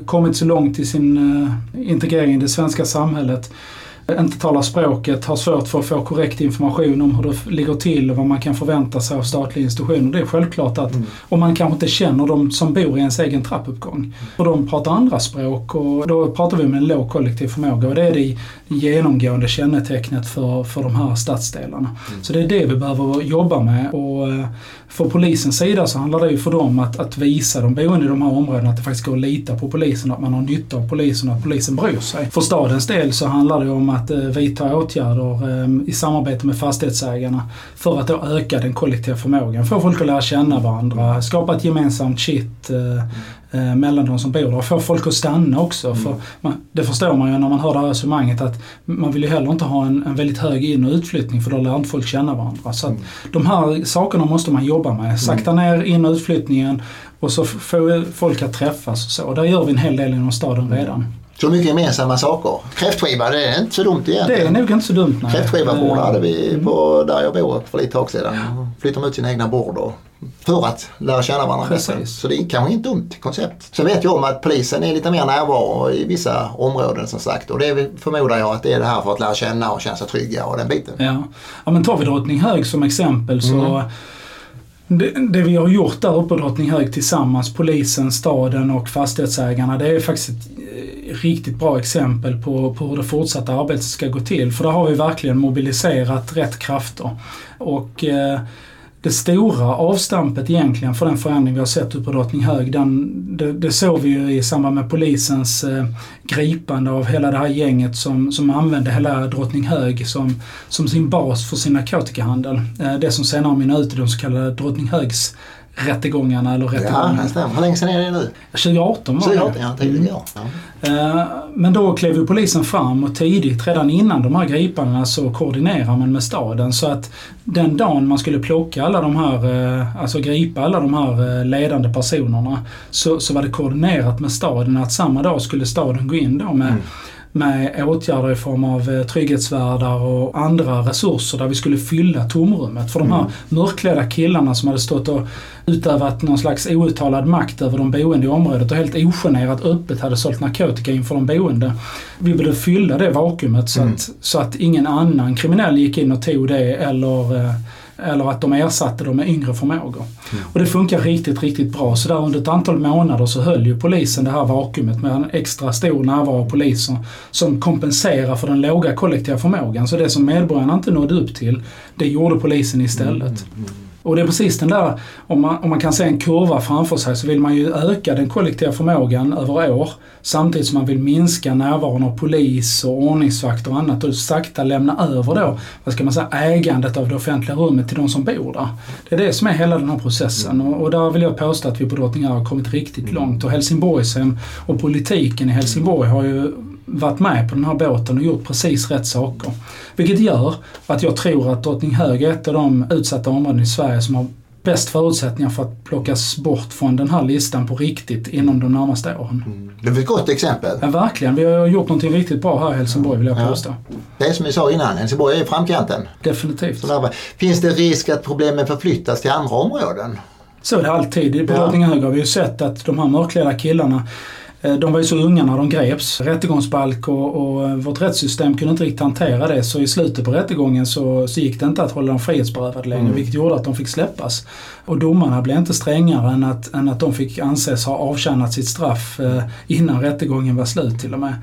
kommit så långt i sin eh, integrering i det svenska samhället, inte talar språket, har svårt för att få korrekt information om hur det ligger till och vad man kan förvänta sig av statliga institutioner. Det är självklart att mm. om man kanske inte känner de som bor i ens egen trappuppgång mm. och de pratar andra språk, och då pratar vi om en låg kollektiv förmåga, och det är det genomgående kännetecknet för, för de här stadsdelarna. Mm. Så det är det vi behöver jobba med, och för polisens sida så handlar det ju för dem att, att visa de boende i de här områdena att det faktiskt går att lita på polisen, att man har nytta av polisen och att polisen bryr sig. För stadens del så handlar det om att vidta åtgärder i samarbete med fastighetsägarna för att då öka den kollektiva förmågan. Få folk att lära känna varandra, skapa ett gemensamt shit mellan de som bor där och få folk att stanna också. Mm. För man, det förstår man ju när man hör det här resonemanget, att man vill ju heller inte ha en, en väldigt hög in- och utflyttning, för då lär inte folk känna varandra. Så att mm. de här sakerna måste man jobba med. Sakta ner in- och utflyttningen och så få folk att träffas och så. Och där gör vi en hel del inom staden redan. Så mycket gemensamma saker. Kräftskiva, det är inte så dumt egentligen. Det är nog inte så dumt. Kräftskivabord hade vi på där jag bor för lite tag sedan. Ja. Flyttar ut sina egna bord och för att lära känna varandra bättre. Så det är kanske inte dumt koncept. Så vet jag om att polisen är lite mer närvaro i vissa områden som sagt. Och det är, förmodar jag att det är det här för att lära känna och känna sig trygga och den biten. Ja, ja men tar vi Drottninghög som exempel så... Mm. Det, det vi har gjort där uppe på Drottninghög tillsammans, polisen, staden och fastighetsägarna, det är faktiskt ett riktigt bra exempel på, på hur det fortsatta arbetet ska gå till. För där har vi verkligen mobiliserat rätt krafter. Och eh, det stora avstampet egentligen för den förändring vi har sett uppe på Drottninghög, den, det, det såg vi ju i samband med polisens eh, gripande av hela det här gänget som, som använde hela Drottninghög som, som sin bas för sin narkotikahandel. Eh, det som senare mynnar ut i de så kallade Drottninghögs rättegångarna eller rättegångarna. Ja, hur länge sedan är det nu? tjugo arton var det. tjugo arton, ja, tidigt, ja. Ja. Men då klev ju polisen fram, och tidigt, redan innan de här griparna, så koordinerar man med staden. Så att den dagen man skulle plocka alla de här, alltså gripa alla de här ledande personerna, så, så var det koordinerat med staden att samma dag skulle staden gå in då med mm. med åtgärder i form av trygghetsvärdar och andra resurser där vi skulle fylla tomrummet. För de här mörklädda killarna som hade stått och utövat någon slags outtalad makt över de boende i området och helt ogenerat öppet hade sålt narkotika inför de boende. Vi ville fylla det vakuumet så att, mm. så att ingen annan kriminell gick in och tog det, eller... eller att de ersatte dem med yngre förmågor. Mm. Och det funkar riktigt, riktigt bra. Så där under ett antal månader så höll ju polisen det här vakuumet med en extra stor närvaro av poliser som kompenserar för den låga kollektiva förmågan. Så det som medborgarna inte nådde upp till, det gjorde polisen istället. Mm. Mm. Och det är precis den där, om man, om man kan se en kurva framför sig, så vill man ju öka den kollektiva förmågan över år samtidigt som man vill minska närvaron av polis och ordningsvakter och annat och sakta lämna över då, vad ska man säga, ägandet av det offentliga rummet till de som bor där. Det är det som är hela den här processen, och, och där vill jag påstå att vi på Drottninghög har kommit riktigt långt, och Helsingborgshem och politiken i Helsingborg har ju varit med på den här båten och gjort precis rätt saker. Vilket gör att jag tror att Drottninghög är ett av de utsatta områden i Sverige som har bäst förutsättningar för att plockas bort från den här listan på riktigt inom de närmaste åren. Mm. Det är ett gott exempel. Ja, verkligen. Vi har gjort någonting riktigt bra här i Helsingborg, vill jag påstå. Ja. Det är som vi sa innan, Helsingborg är i framkanten. Definitivt. Så finns det risk att problemen förflyttas till andra områden? Så är det alltid. På ja. Drottninghög har vi ju sett att de här mörklädda killarna, de var ju så unga när de greps. Rättegångsbalk och, och vårt rättssystem kunde inte riktigt hantera det. Så i slutet på rättegången så, så gick det inte att hålla dem frihetsberövade längre. Mm. Vilket gjorde att de fick släppas. Och domarna blev inte strängare än att, än att de fick anses ha avtjänat sitt straff eh, innan rättegången var slut till och med.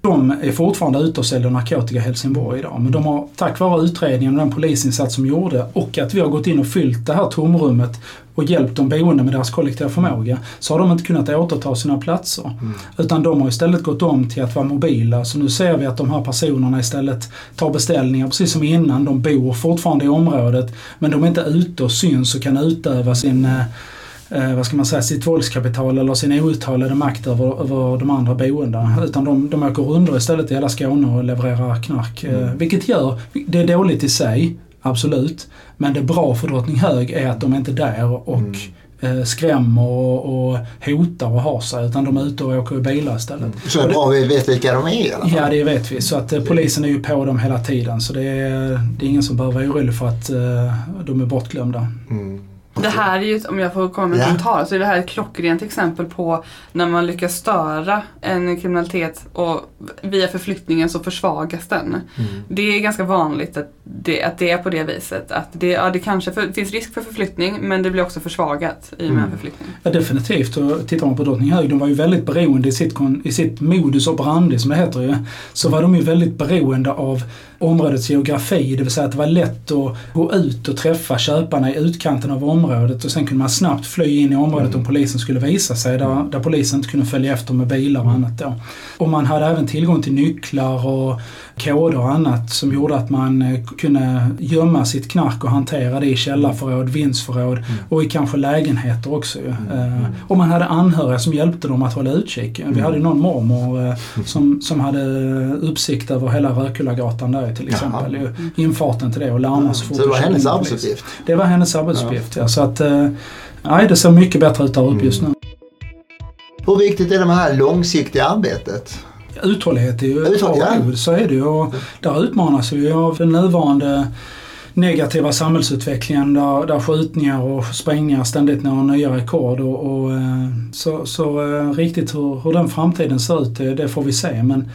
De är fortfarande ute och säljer narkotika i Helsingborg idag. Men de har, tack vare utredningen och den polisinsats som gjorde, och att vi har gått in och fyllt det här tomrummet och hjälpt de boende med deras kollektiva förmåga, så har de inte kunnat återta sina platser. Mm. Utan de har istället gått om till att vara mobila. Så nu ser vi att de här personerna istället tar beställningar precis som innan. De bor fortfarande i området, men de är inte ute och syns och kan utöva sin... Eh, vad ska man säga, sitt våldskapital eller sin outtalade makt över, över de andra boende. Utan de, de åker under istället i hela Skåne och levererar knark. Eh, vilket gör, det är dåligt i sig, absolut. Men det bra för Drottninghög är att de är inte där och mm. eh, skrämmer och, och hotar och har sig. Utan de är ute och åker i bilar istället. Mm. Så det är bra vi vet vilka de är i alla fall. Ja, det vet vi. Så att eh, polisen är ju på dem hela tiden. Så det är, det är ingen som behöver vara orolig för att eh, de är bortglömda. Mm. Det här är ju, om jag får komma med en kommentar, så är det här ett klockrent exempel på när man lyckas störa en kriminalitet och via förflyttningen så försvagas den. Mm. Det är ganska vanligt att det, att det är på det viset. Att det, ja, det kanske för, finns risk för förflyttning, men det blir också försvagat i och med mm. förflyttning. Ja, definitivt. Och tittar man på Drottninghög, de var ju väldigt beroende i sitt, i sitt modus operandi, som det heter ju. Så var de ju väldigt beroende av områdets geografi, det vill säga att det var lätt att gå ut och träffa köparna i utkanten av området och sen kunde man snabbt fly in i området mm. om polisen skulle visa sig, där, där polisen inte kunde följa efter med bilar och annat då. Och man hade även tillgång till nycklar och koder och annat som gjorde att man kunde gömma sitt knark och hantera det i källarförråd, vindsförråd mm. och i kanske lägenheter också. Mm. Och man hade anhöriga som hjälpte dem att hålla utkik. Vi mm. hade någon mormor som, som hade uppsikt över hela Rökullagatan där till exempel. Jaha. Infarten till det och larmas så fort. Så det var hennes arbetsuppgift? Det var hennes arbetsuppgift, ja. Ja. Så att, nej, det ser mycket bättre ut där uppe just nu. Hur viktigt är det här långsiktiga arbetet? Uthållighet är ju uthållighet, så är det ju. Och där utmanas vi av den nuvarande negativa samhällsutvecklingen där, där skjutningar och sprängningar ständigt når nya rekord. Och, och, så så riktigt hur, hur den framtiden ser ut, det, det får vi se. Men,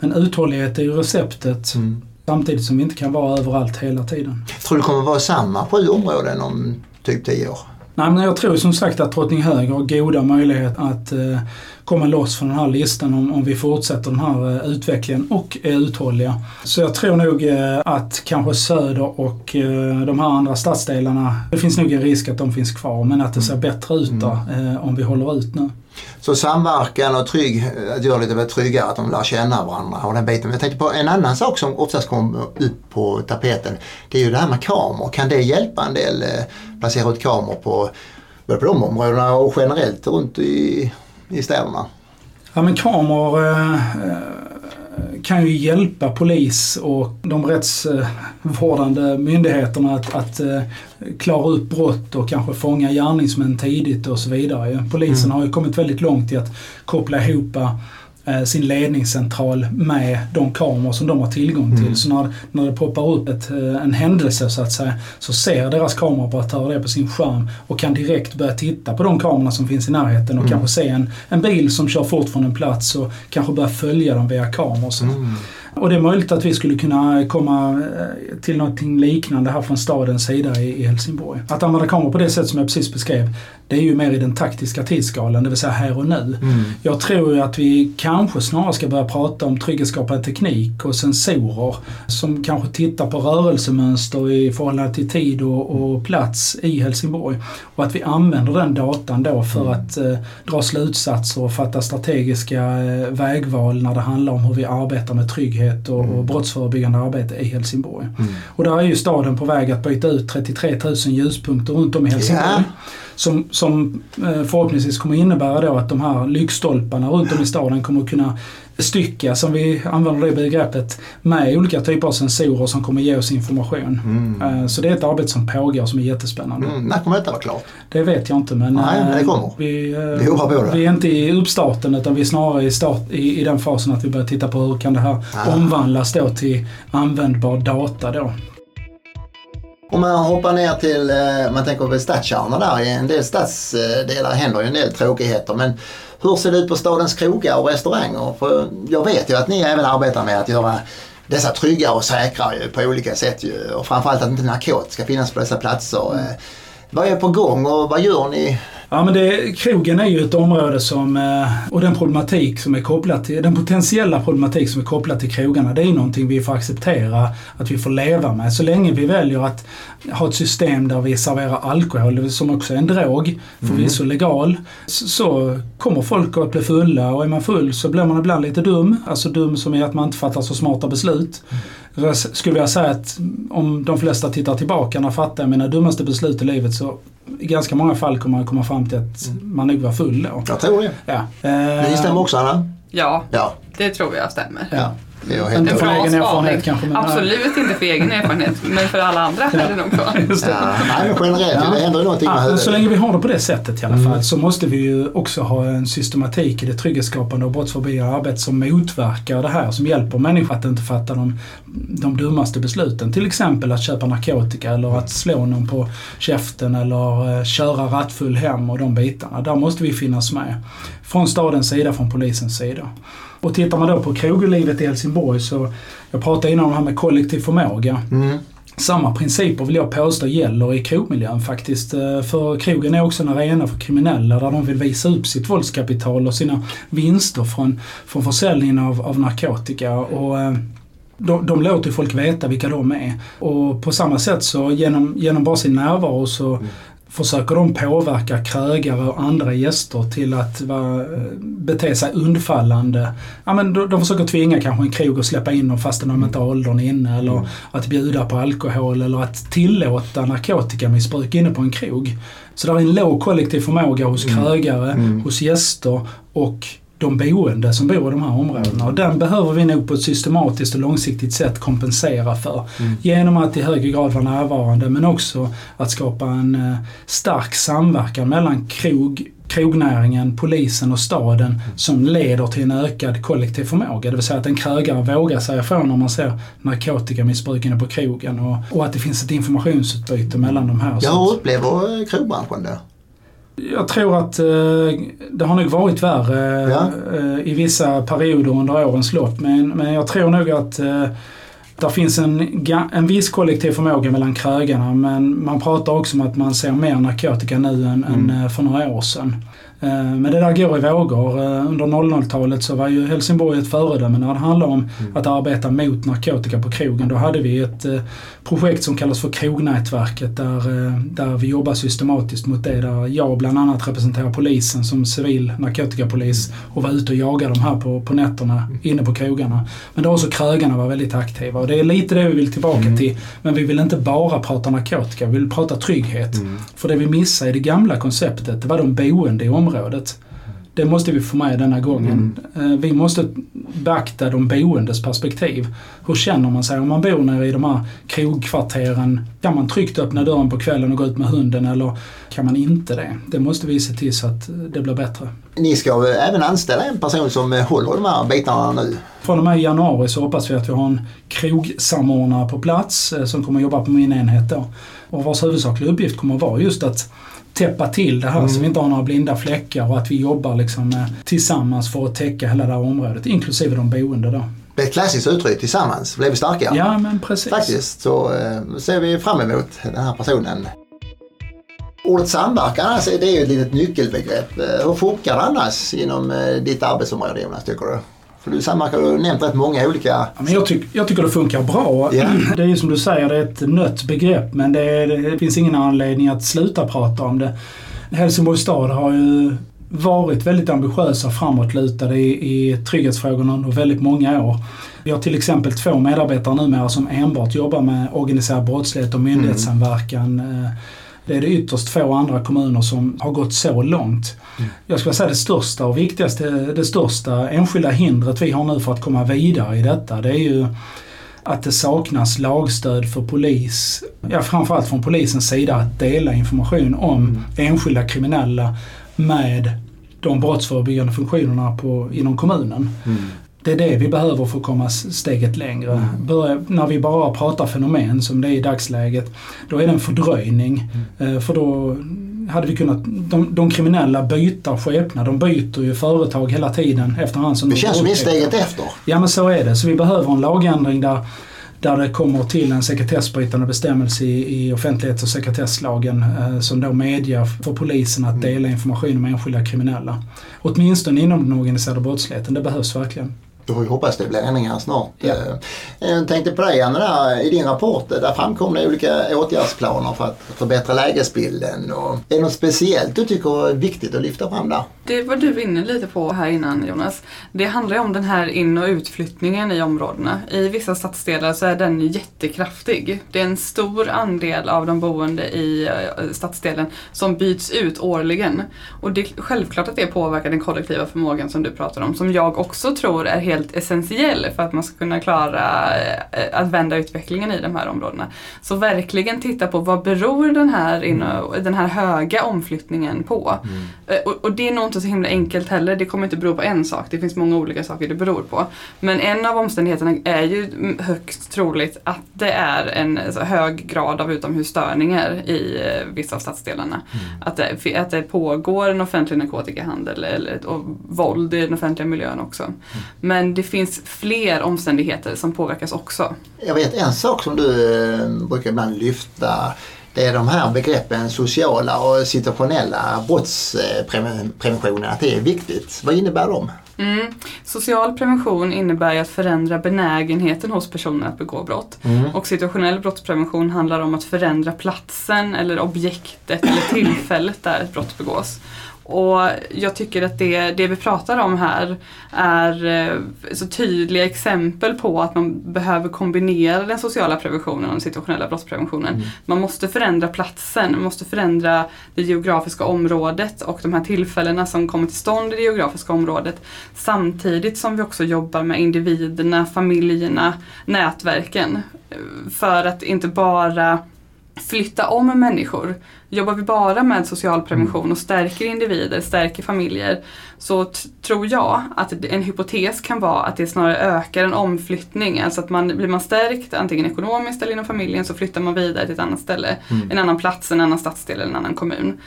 men uthållighet är ju receptet. Mm. Samtidigt som vi inte kan vara överallt hela tiden. Jag tror det kommer vara samma på områden om typ tio år? Nej, men jag tror som sagt att Drottninghög har goda möjligheter att eh, komma loss från den här listan om, om vi fortsätter den här eh, utvecklingen och är uthålliga. Så jag tror nog eh, att kanske Söder och eh, de här andra stadsdelarna, det finns nog en risk att de finns kvar, men att det ser bättre ut mm. där, eh, om vi håller ut nu. Så samverkan och trygg, att göra lite tryggare, att de lär känna varandra och den biten. Men jag tänkte på en annan sak som oftast kommer upp på tapeten, det är ju det här med kameror. Kan det hjälpa en del att placera ut kameror på, både på de områdena och generellt runt i, i städerna? Ja, men kameror eh, kan ju hjälpa polis och de rättsvårdande myndigheterna att, att klara upp brott och kanske fånga gärningsmän tidigt och så vidare. Polisen mm. har ju kommit väldigt långt i att koppla ihop sin ledningscentral med de kameror som de har tillgång till. Mm. Så när, när det poppar upp ett, en händelse så att säga, så ser deras kameraoperatörer det på sin skärm och kan direkt börja titta på de kameror som finns i närheten och mm. kanske se en, en bil som kör fort från en plats och kanske börja följa dem via kameror. Mm. Och det är möjligt att vi skulle kunna komma till något liknande här från stadens sida i, i Helsingborg. Att använda kameror på det sätt som jag precis beskrev, det är ju mer i den taktiska tidsskalan, det vill säga här och nu. Mm. Jag tror ju att vi kanske snarare ska börja prata om trygghetsskapande teknik och sensorer som kanske tittar på rörelsemönster i förhållande till tid och, och plats i Helsingborg. Och att vi använder den datan då för mm. att eh, dra slutsatser och fatta strategiska eh, vägval när det handlar om hur vi arbetar med trygghet och, mm. och brottsförebyggande arbete i Helsingborg. Mm. Och där är ju staden på väg att byta ut trettiotre tusen ljuspunkter runt om i Helsingborg. Yeah. Som, som förhoppningsvis kommer innebära då att de här lyktstolparna runt om i staden kommer att kunna stycka, som vi använder det begreppet, med olika typer av sensorer som kommer ge oss information. Mm. Så det är ett arbete som pågår som är jättespännande. Mm. När kommer detta vara klart? Det vet jag inte, men nej, det kommer. Vi, det vi är inte i uppstarten, utan vi är snarare i, start, i, i den fasen att vi börjar titta på hur kan det här ah. omvandlas då till användbar data då. Om man hoppar ner till, man tänker på stadskärnorna där, i en del stadsdelar händer ju en del tråkigheter, men hur ser det ut på stadens krogar och restauranger? För jag vet ju att ni även arbetar med att göra dessa trygga och säkra ju på olika sätt ju, och framförallt att inte narkotika finnas på dessa platser. Mm. Vad är på gång och vad gör ni? Ja, men det, krogen är ju ett område som, och den problematik som är kopplad till, den potentiella problematik som är kopplad till krogarna, det är ju någonting vi får acceptera att vi får leva med. Så länge vi väljer att ha ett system där vi serverar alkohol, som också är en drog, för mm. vi är så legal, så kommer folk att bli fulla, och är man full så blir man ibland lite dum, alltså dum som är att man inte fattar så smarta beslut. Skulle jag säga att om de flesta tittar tillbaka när fattar mina dummaste beslut i livet, så i ganska många fall kommer man komma fram till att man nog var full då. Jag tror det. Ja. Det stämmer också, Anna. Ja, ja, det tror jag stämmer. Ja. Inte för egen erfarenhet kanske. Absolut inte för egen erfarenhet, men för alla andra är det nog kvar. Ja, nej, generellt, ja. Det händer någonting med ja, huvudet. Så länge vi har det på det sättet i alla fall mm. så måste vi ju också ha en systematik i det trygghetsskapande och brottsförebyggande arbetet som motverkar det här, som hjälper människor att inte fatta de, de dummaste besluten. Till exempel att köpa narkotika eller att slå någon på käften eller köra rattfull hem och de bitarna. Där måste vi finnas med. Från stadens sida, från polisens sida. Och tittar man då på kroglivet i Helsingborg så, jag pratade innan om det här med kollektiv förmåga. Mm. Samma principer vill jag påstå gäller i krogmiljön faktiskt. För krogen är också en arena för kriminella där de vill visa upp sitt våldskapital och sina vinster från, från försäljningen av, av narkotika. Och de, de låter folk veta vilka de är. Och på samma sätt så genom, genom bara sin närvaro så mm. försöker de påverka krögare och andra gäster till att va, bete sig undfallande. Ja, men de, de försöker tvinga kanske en krog att släppa in dem fastän de inte har åldern inne, eller mm. att bjuda på alkohol eller att tillåta narkotikamissbruk inne på en krog. Så det är en låg kollektiv förmåga hos mm. krögare, mm. hos gäster och de boende som bor i de här områdena. Och den behöver vi nog på ett systematiskt och långsiktigt sätt kompensera för. Mm. Genom att i högre grad vara närvarande, men också att skapa en stark samverkan mellan krog, krognäringen, polisen och staden som leder till en ökad kollektiv förmåga. Det vill säga att en krögare vågar säga ifrån när man ser narkotikamissbruk inne på krogen. Och, och att det finns ett informationsutbyte mellan de här. Jag upplever krogbranschen där. Jag tror att eh, det har nog varit värre eh, ja. eh, i vissa perioder under årens lopp. Men, men jag tror nog att eh, det finns en, en viss kollektiv förmåga mellan krögarna. Men man pratar också om att man ser mer narkotika nu än, mm. än för några år sedan. Eh, men det där går i vågor. Under noll noll-talet så var ju Helsingborg ett föredöme. När det handlar om mm. att arbeta mot narkotika på krogen, då hade vi ett eh, projekt som kallas för Krognätverket där, där vi jobbar systematiskt mot det, där jag bland annat representerar polisen som civil narkotikapolis och var ute och jagade de här på, på nätterna inne på krogarna. Men då också krögarna var väldigt aktiva, och det är lite det vi vill tillbaka mm. till, men vi vill inte bara prata narkotika, vi vill prata trygghet. Mm. För det vi missar i det gamla konceptet, det var de boende i området. Det måste vi få med denna gången. Mm. Vi måste beakta de boendes perspektiv. Hur känner man sig om man bor nere i de här krogkvarteren? Kan man tryggt öppna dörren på kvällen och gå ut med hunden, eller kan man inte det? Det måste vi se till så att det blir bättre. Ni ska även anställa en person som håller de här bitarna nu? Från och med januari så hoppas vi att vi har en krogsamordnare på plats som kommer att jobba på min enhet då. Och vars huvudsakliga uppgift kommer att vara just att täppa till det här mm. så vi inte har några blinda fläckar, och att vi jobbar liksom tillsammans för att täcka hela det här området, inklusive de boende då. Det är ett klassiskt uttryck, tillsammans blev vi starkare. Ja, men precis. Faktiskt, så eh, ser vi fram emot den här personen. Ordet samverkan, alltså, det är ju ett litet nyckelbegrepp. Hur funkar det annars inom eh, ditt arbetsområde, Jonas, tycker du? För du samverkar, du har nämnt rätt många olika... Ja, men jag, tyck, jag tycker det funkar bra. Yeah. Det är ju som du säger, det är ett nött begrepp, men det, är, det finns ingen anledning att sluta prata om det. Helsingborgs stad har ju varit väldigt ambitiösa, framåtlutade i, i trygghetsfrågorna under väldigt många år. Vi har till exempel två medarbetare numera som enbart jobbar med organiserad brottslighet och myndighetssamverkan. Mm. Det är det ytterst få andra kommuner som har gått så långt. Mm. Jag skulle säga det största och viktigaste, det största enskilda hindret vi har nu för att komma vidare i detta, det är ju att det saknas lagstöd för polis, ja, framförallt från polisens sida, att dela information om mm. enskilda kriminella med de brottsförebyggande funktionerna på, inom kommunen. Mm. Det är det vi behöver för att komma steget längre. Mm. Börja, när vi bara pratar fenomen som det är i dagsläget, då är det en fördröjning. Mm. För då hade vi kunnat... De, de kriminella byter skepnad. De byter ju företag hela tiden efterhand som... Det känns som det är steget efter. Ja, men så är det. Så vi behöver en lagändring där, där det kommer till en sekretessbrytande bestämmelse i, i offentlighets- och sekretesslagen eh, som då medger för polisen att dela information om enskilda kriminella. Åtminstone inom den organiserade brottsligheten. Det behövs verkligen. Jag hoppas det blir ändringar snart. Ja. Jag tänkte på dig, Anna, i din rapport där framkom det olika åtgärdsplaner för att förbättra lägesbilden. Och är det något speciellt du tycker är viktigt att lyfta fram där? det var du inne lite på här innan, Jonas. Det handlar ju om den här in- och utflyttningen i områdena. I vissa stadsdelar så är den jättekraftig. Det är en stor andel av de boende i stadsdelen som byts ut årligen. Och det är självklart att det påverkar den kollektiva förmågan som du pratar om, som jag också tror är helt essentiell för att man ska kunna klara att vända utvecklingen i de här områdena. Så verkligen titta på vad beror den här, in- och, den här höga omflyttningen på. Mm. Och, och det är nog inte så himla enkelt heller. Det kommer inte bero på en sak. Det finns många olika saker det beror på. Men en av omständigheterna är ju högst troligt att det är en så hög grad av utomhusstörningar i vissa av stadsdelarna. Mm. Att, det, att det pågår en offentlig narkotikahandel eller, och våld i den offentliga miljön också. Mm. Men det finns fler omständigheter som påverkas också. Jag vet en sak som du brukar ibland lyfta. Det är de här begreppen sociala och situationella brottspreventionen, att det är viktigt. Vad innebär de? Mm. Social prevention innebär att förändra benägenheten hos personer att begå brott. Mm. Och situationell brottsprevention handlar om att förändra platsen eller objektet eller tillfället där ett brott begås. Och jag tycker att det, det vi pratar om här är så tydliga exempel på att man behöver kombinera den sociala preventionen och den situationella brottspreventionen. Mm. Man måste förändra platsen, man måste förändra det geografiska området och de här tillfällena som kommer till stånd i det geografiska området. Samtidigt som vi också jobbar med individerna, familjerna, nätverken för att inte bara flytta om människor. Jobbar vi bara med social prevention och stärker individer, stärker familjer, så t- tror jag att en hypotes kan vara att det snarare ökar en omflyttning. Alltså att man, blir man stärkt antingen ekonomiskt eller inom familjen, så flyttar man vidare till ett annat ställe, mm. en annan plats, en annan stadsdel eller en annan kommun.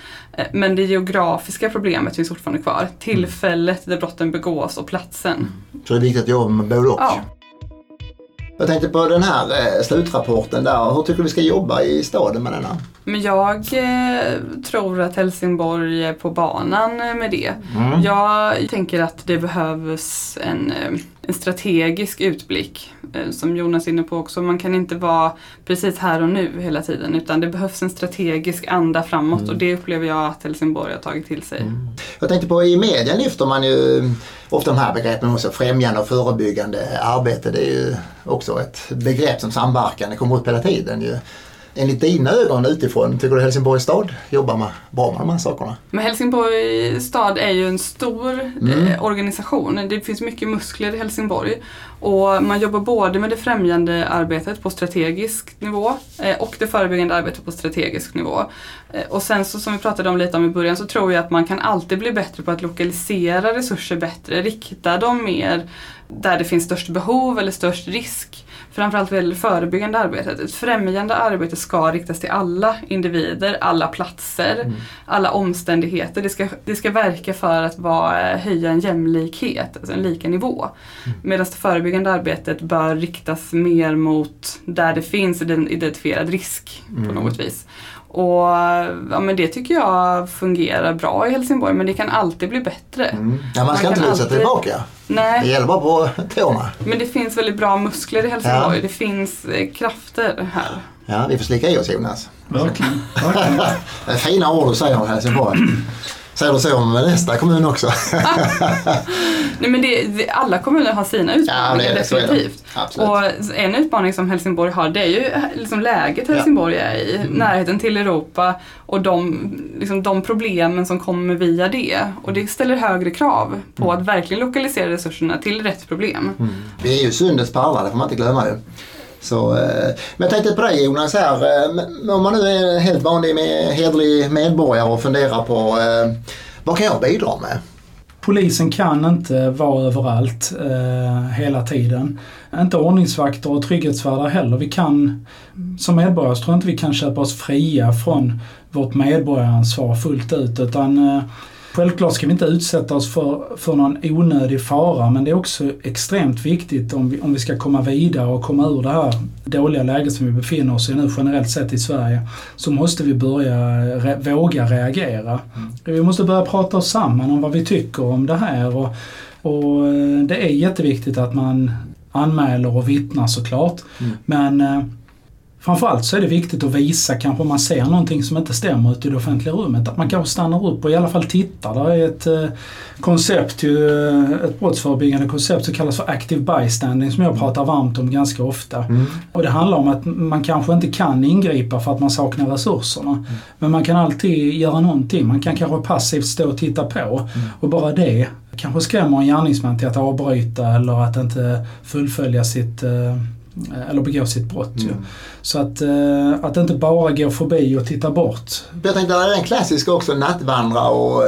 Men det geografiska problemet finns fortfarande kvar. Tillfället där brotten begås och platsen. Så det är viktigt att jobba med både och. Ja. Jag tänkte på den här slutrapporten där. Hur tycker du vi ska jobba i staden med den här? Men jag eh, tror att Helsingborg är på banan med det. Mm. Jag tänker att det behövs en, en strategisk utblick. Eh, som Jonas är inne på också. Man kan inte vara precis här och nu hela tiden. Utan det behövs en strategisk anda framåt. Mm. Och det upplever jag att Helsingborg har tagit till sig. Mm. Jag tänkte på i media lyfter man ju ofta de här begreppen också. Främjande och förebyggande arbete. Det är ju också ett begrepp som samverkan. Det kommer upp hela tiden ju. Enligt dina ögon utifrån, tycker du Helsingborgs stad jobbar man bra med de här sakerna? Men Helsingborgs stad är ju en stor mm. eh, organisation. Det finns mycket muskler i Helsingborg. Och man jobbar både med det främjande arbetet på strategisk nivå eh, och det förebyggande arbetet på strategisk nivå. Eh, och sen så, som vi pratade om lite om i början, så tror jag att man kan alltid bli bättre på att lokalisera resurser bättre. Rikta dem mer där det finns störst behov eller störst risk. Framförallt vad gäller förebyggande arbetet. Ett främjande arbete ska riktas till alla individer, alla platser, mm. alla omständigheter. Det ska, det ska verka för att vara, höja en jämlikhet, alltså en lika nivå. Mm. Medan det förebyggande arbetet bör riktas mer mot där det finns en identifierad risk mm. på något vis. Och ja, men det tycker jag fungerar bra i Helsingborg, men det kan alltid bli bättre. Mm. Ja, man ska man inte luta alltid tillbaka. Nej. Det gäller bara på tårna. Men det finns väldigt bra muskler i Helsingborg. Ja. Det finns krafter här. Ja, vi får slicka i oss, Jonas. Verkligen. Okay. Fina ord du säger om Helsingborg. Säger du så om nästa kommun också? Nej, men det, det, alla kommuner har sina utmaningar, ja, det är det, definitivt. Det. Och en utmaning som Helsingborg har, det är ju liksom läget Helsingborg ja. är i. Mm. Närheten till Europa och de, liksom, de problemen som kommer via det. Och det ställer högre krav på mm. att verkligen lokalisera resurserna till rätt problem. Mm. Vi är ju syndens parlar, det får man inte glömma det. Så, men jag tänkte på dig, Jonas, här, om man nu är helt vanlig med, hederlig medborgare och funderar på vad kan jag bidra med? Polisen kan inte vara överallt eh, hela tiden. Inte ordningsvakter och trygghetsvärdar heller. Vi kan, som medborgare tror jag inte vi kan köpa oss fria från vårt medborgaransvar fullt ut, utan eh, självklart ska vi inte utsätta oss för, för någon onödig fara, men det är också extremt viktigt om vi, om vi ska komma vidare och komma ur det här dåliga läget som vi befinner oss i nu generellt sett i Sverige, så måste vi börja re, våga reagera. Vi måste börja prata oss samman om vad vi tycker om det här och, och det är jätteviktigt att man anmäler och vittnar såklart, mm. men Framförallt så är det viktigt att visa, kanske om man ser någonting som inte stämmer ute i det offentliga rummet, att man kanske stannar upp och i alla fall tittar. Det är ett eh, koncept, ett brottsförebyggande koncept som kallas för active bystanding, som jag pratar varmt om ganska ofta. Mm. Och det handlar om att man kanske inte kan ingripa för att man saknar resurserna. Mm. Men man kan alltid göra någonting. Man kan kanske passivt stå och titta på. Mm. Och bara det kanske skrämmer en gärningsman till att avbryta eller att inte fullfölja sitt... Eh, eller begå sitt brott. Mm. Ju. Så att, att inte bara gå förbi och titta bort. Jag tänkte, det är den klassiska också, nattvandra och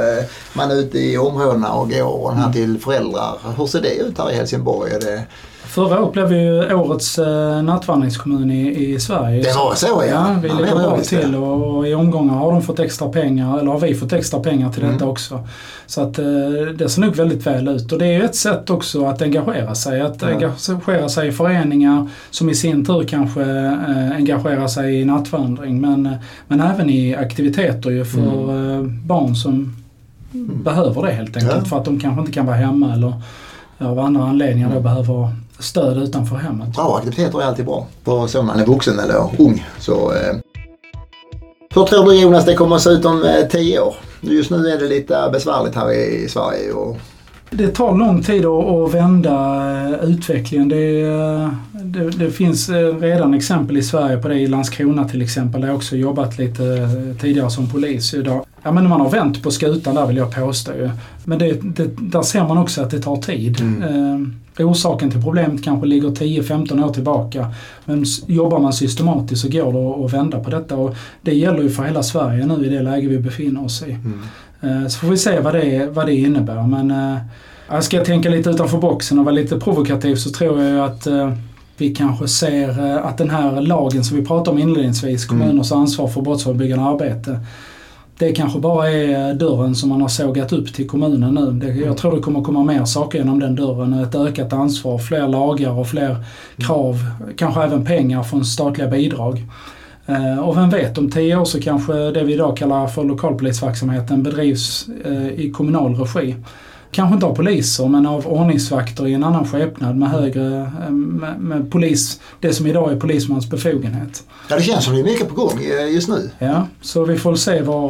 man är ute i områdena och går mm. till föräldrar. Hur ser det ut här i Helsingborg? Är det... Förra året blev vi ju årets nattvandringskommun i, i Sverige. Det var så, ja. ja vi ja, ligger bra till och, och i omgångar har de fått extra pengar, eller har vi fått extra pengar till mm. detta också. Så att det ser nog väldigt väl ut. Och det är ju ett sätt också att engagera sig. Att mm. engagera sig i föreningar som i sin tur kanske engagerar sig i nattvandring. Men, men även i aktiviteter ju för mm. barn som mm. behöver det helt enkelt. Ja. För att de kanske inte kan vara hemma eller av andra anledningar mm. då behöver stöd utanför hemmet. Bra aktiviteter är alltid bra. Bara så man är vuxen eller ung. Så, eh. Hur tror du, Jonas, det kommer att se ut om eh, tio år? Just nu är det lite besvärligt här i Sverige. Och... Det tar lång tid att vända utvecklingen. Det, det, det finns redan exempel i Sverige på det. I Landskrona till exempel. Jag har också jobbat lite tidigare som polis idag. Ja, men man har vänt på skutan där, vill jag påstå. Men det, det, där ser man också att det tar tid. Mm. Eh, orsaken till problemet kanske ligger tio femton år tillbaka. Men jobbar man systematiskt så går det att vända på detta. Och det gäller ju för hela Sverige nu i det läge vi befinner oss i. Mm. Eh, så får vi se vad det, vad det innebär. Men eh, ska jag tänka lite utanför boxen och vara lite provokativ, så tror jag ju att... Eh, Vi kanske ser att den här lagen som vi pratar om inledningsvis, kommuners ansvar för brottsförebyggande arbete, det kanske bara är dörren som man har sågat upp till kommunen nu. Jag tror det kommer komma mer saker genom den dörren, ett ökat ansvar, fler lagar och fler krav, kanske även pengar från statliga bidrag. Och vem vet, om tio år så kanske det vi idag kallar för lokalpolisverksamheten bedrivs i kommunal regi. Kanske inte av poliser, men av ordningsvakter i en annan skepnad med högre med, med polis, det som idag är polismans befogenhet. Ja, det känns som det är mycket på gång just nu. Ja, så vi får se var,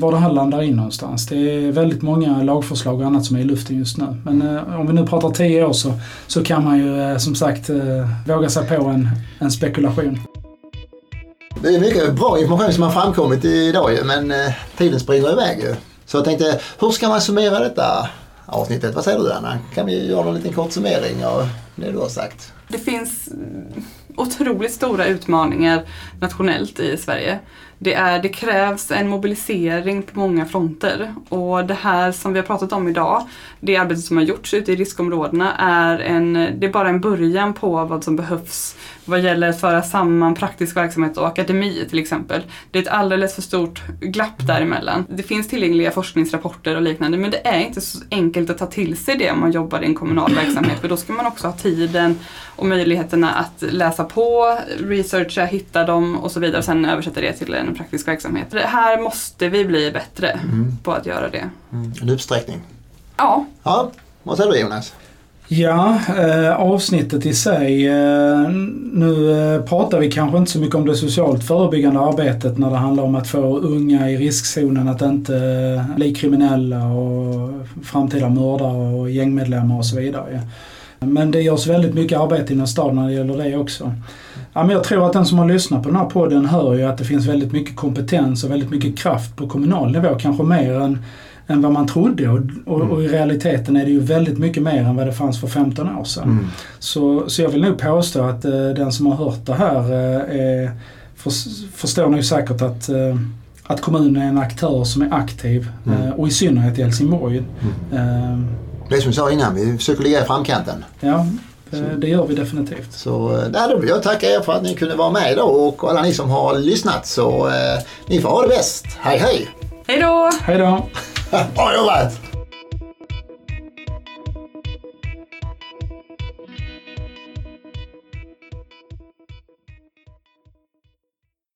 var det här landar in någonstans. Det är väldigt många lagförslag och annat som är i luften just nu. Men eh, om vi nu pratar tio år så, så kan man ju eh, som sagt eh, våga sig på en, en spekulation. Det är mycket bra information som har framkommit idag, men eh, tiden springer iväg ju. Så jag tänkte, hur ska man summera detta avsnittet? Vad säger du, Anna? Kan vi göra en liten kort summering av det du har sagt? Det finns otroligt stora utmaningar nationellt i Sverige. Det, är, det krävs en mobilisering på många fronter. Och det här som vi har pratat om idag, det arbete som har gjorts ute i riskområdena, är, en, det är bara en början på vad som behövs vad gäller att föra samman praktisk verksamhet och akademi till exempel. Det är ett alldeles för stort glapp däremellan. Det finns tillgängliga forskningsrapporter och liknande, men det är inte så enkelt att ta till sig det om man jobbar i en kommunal verksamhet. För då ska man också ha tiden och möjligheterna att läsa på, researcha, hitta dem och så vidare och sen översätta det till en praktisk verksamhet. Det här måste vi bli bättre mm. på att göra det. Mm. En uppsträckning. Ja. Ja, vad säger du, Jonas? Ja, eh, avsnittet i sig. Eh, nu eh, pratar vi kanske inte så mycket om det socialt förebyggande arbetet när det handlar om att få unga i riskzonen att inte eh, bli kriminella och framtida mördare och gängmedlemmar och så vidare. Men det görs väldigt mycket arbete inom staden när det gäller det också. Ja, men jag tror att den som har lyssnat på den här podden hör ju att det finns väldigt mycket kompetens och väldigt mycket kraft på kommunal nivå, kanske mer än än vad man trodde och, och, och i realiteten är det ju väldigt mycket mer än vad det fanns för femton år sedan. Mm. Så, så jag vill nog påstå att eh, den som har hört det här eh, för, förstår nog säkert att, eh, att kommunen är en aktör som är aktiv mm. eh, och i synnerhet i Helsingborg. Mm. Eh, det som jag sa innan, vi försöker ligga i framkanten. Ja, eh, det gör vi definitivt. Så där vill jag tacka er för att ni kunde vara med idag och alla ni som har lyssnat, så eh, ni får ha det bäst. Hej hej! Hej då! Hej då! All right.